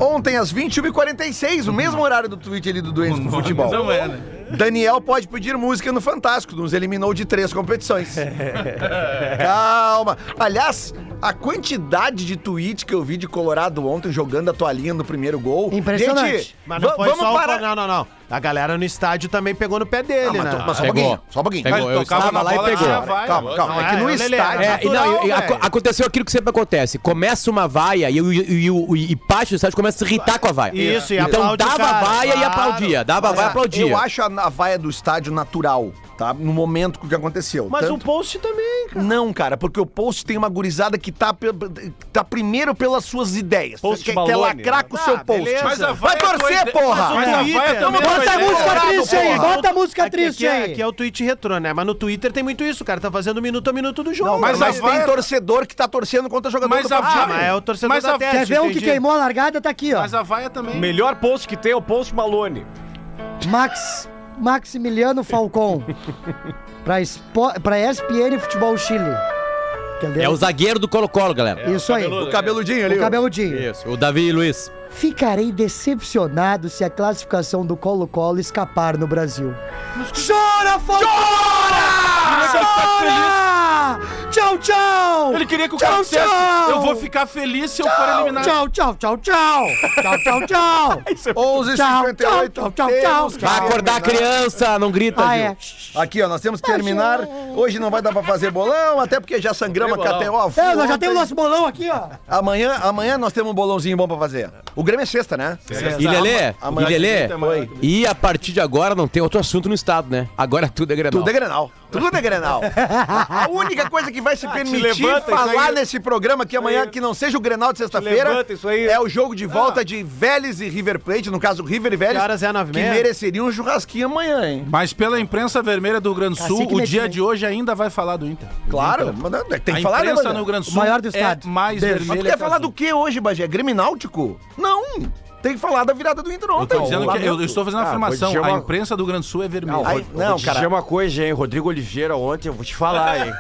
Ontem, às vinte e uma e quarenta e seis, o mesmo horário do tweet ali do Doenço do Futebol. Não é, né? Daniel pode pedir música no Fantástico, nos eliminou de três competições. Calma. Aliás, a quantidade de tweet que eu vi de Colorado ontem jogando a toalhinha no primeiro gol. Impressionante. Gente, mas não foi só parar. O... Não, não, não. A galera no estádio também pegou no pé dele, ah, né? Mas, mas só um pouquinho. Só um pouquinho. Pegou, eu tocava na lá bola, e pegou. Ah, vai, calma, calma. Não, é, é que no é, estádio... É, natural, não, ac aconteceu aquilo que sempre acontece. Começa uma vaia e, e, e, e, e parte do estádio começa a se irritar com a vaia. Isso, e então aplaude dava a vaia, claro, e aplaudia. Dava a vaia e aplaudia. Eu acho a, a vaia do estádio natural, tá? No momento que aconteceu. Mas tanto... o post também, cara. Não, cara, porque o post tem uma gurizada que tá, pe... tá primeiro pelas suas ideias. Post que, balone, quer lacrar, né, com o ah, seu post. Mas a vai torcer, é porra! Mas a vaia também bota, bota a música é triste aí, bota a música aqui, triste aqui, aí. Aqui é o tweet retrô, né? Mas no Twitter tem muito isso, cara. Tá fazendo minuto a minuto do jogo. Não, mas, mas tem é... torcedor que tá torcendo contra jogador mas do a vaia. Ah, mas é o torcedor mas da a... teste, quer ver um que queimou a largada? Tá aqui, ó. Mas a vaia também. O melhor post que tem é o post Malone. Max... Maximiliano Falcon pra, Espo... pra E S P N Futebol Chile. Entendeu? É o zagueiro do Colo-Colo, galera. É, isso o aí. Cabeludo, o cabeludinho é. ali. O cabeludinho. Isso, o Davi Luiz. Ficarei decepcionado se a classificação do Colo-Colo escapar no Brasil. Chora, Falcão! Chora! Chora! Chora! Tchau, tchau! Ele queria que o cara dissesse, eu vou ficar feliz se tchau, eu for eliminado. Tchau, tchau, tchau, tchau! Tchau, tchau, tchau! onze e cinquenta e oito, tchau, tchau, tchau! Vai acordar a criança, não grita, ah, é. Aqui, ó, nós temos que terminar. Hoje não vai dar pra fazer bolão, até porque já sangramos a K T O. É, nós já temos o nosso bolão aqui, ó. Amanhã, amanhã nós temos um bolãozinho bom pra fazer. O Grêmio é sexta, né? Sexta. E Lelê, e, Lelê, e a partir de agora não tem outro assunto no estado, né? Agora tudo é Grenal. Tudo é Grenal. Tudo é Grenal. A única coisa que vai se permitir ah, levanta, falar nesse programa aqui amanhã, que não seja o Grenal de sexta-feira, é o jogo de volta ah. de Vélez e River Plate, no caso River e Vélez, que, horas é nove que mereceria um churrasquinho amanhã, hein? Mas pela imprensa vermelha do Rio Grande do Sul, assim o dia de hoje ainda vai falar do Inter. Claro, do Inter. Mas tem que a falar, né? No Rio Grande do Sul, o maior do estado. É mais vermelha. Mas tu quer falar do que hoje, Bagé? Grêmio Náutico? Não! Tem que falar da virada do Inter ontem. Eu, tô dizendo que eu estou fazendo uma ah, afirmação. Uma... A imprensa do Rio Grande do Sul é vermelha. Não, Ai, vou, não vou te cara. Dizer uma coisa, hein? Rodrigo Oliveira ontem, eu vou te falar, hein?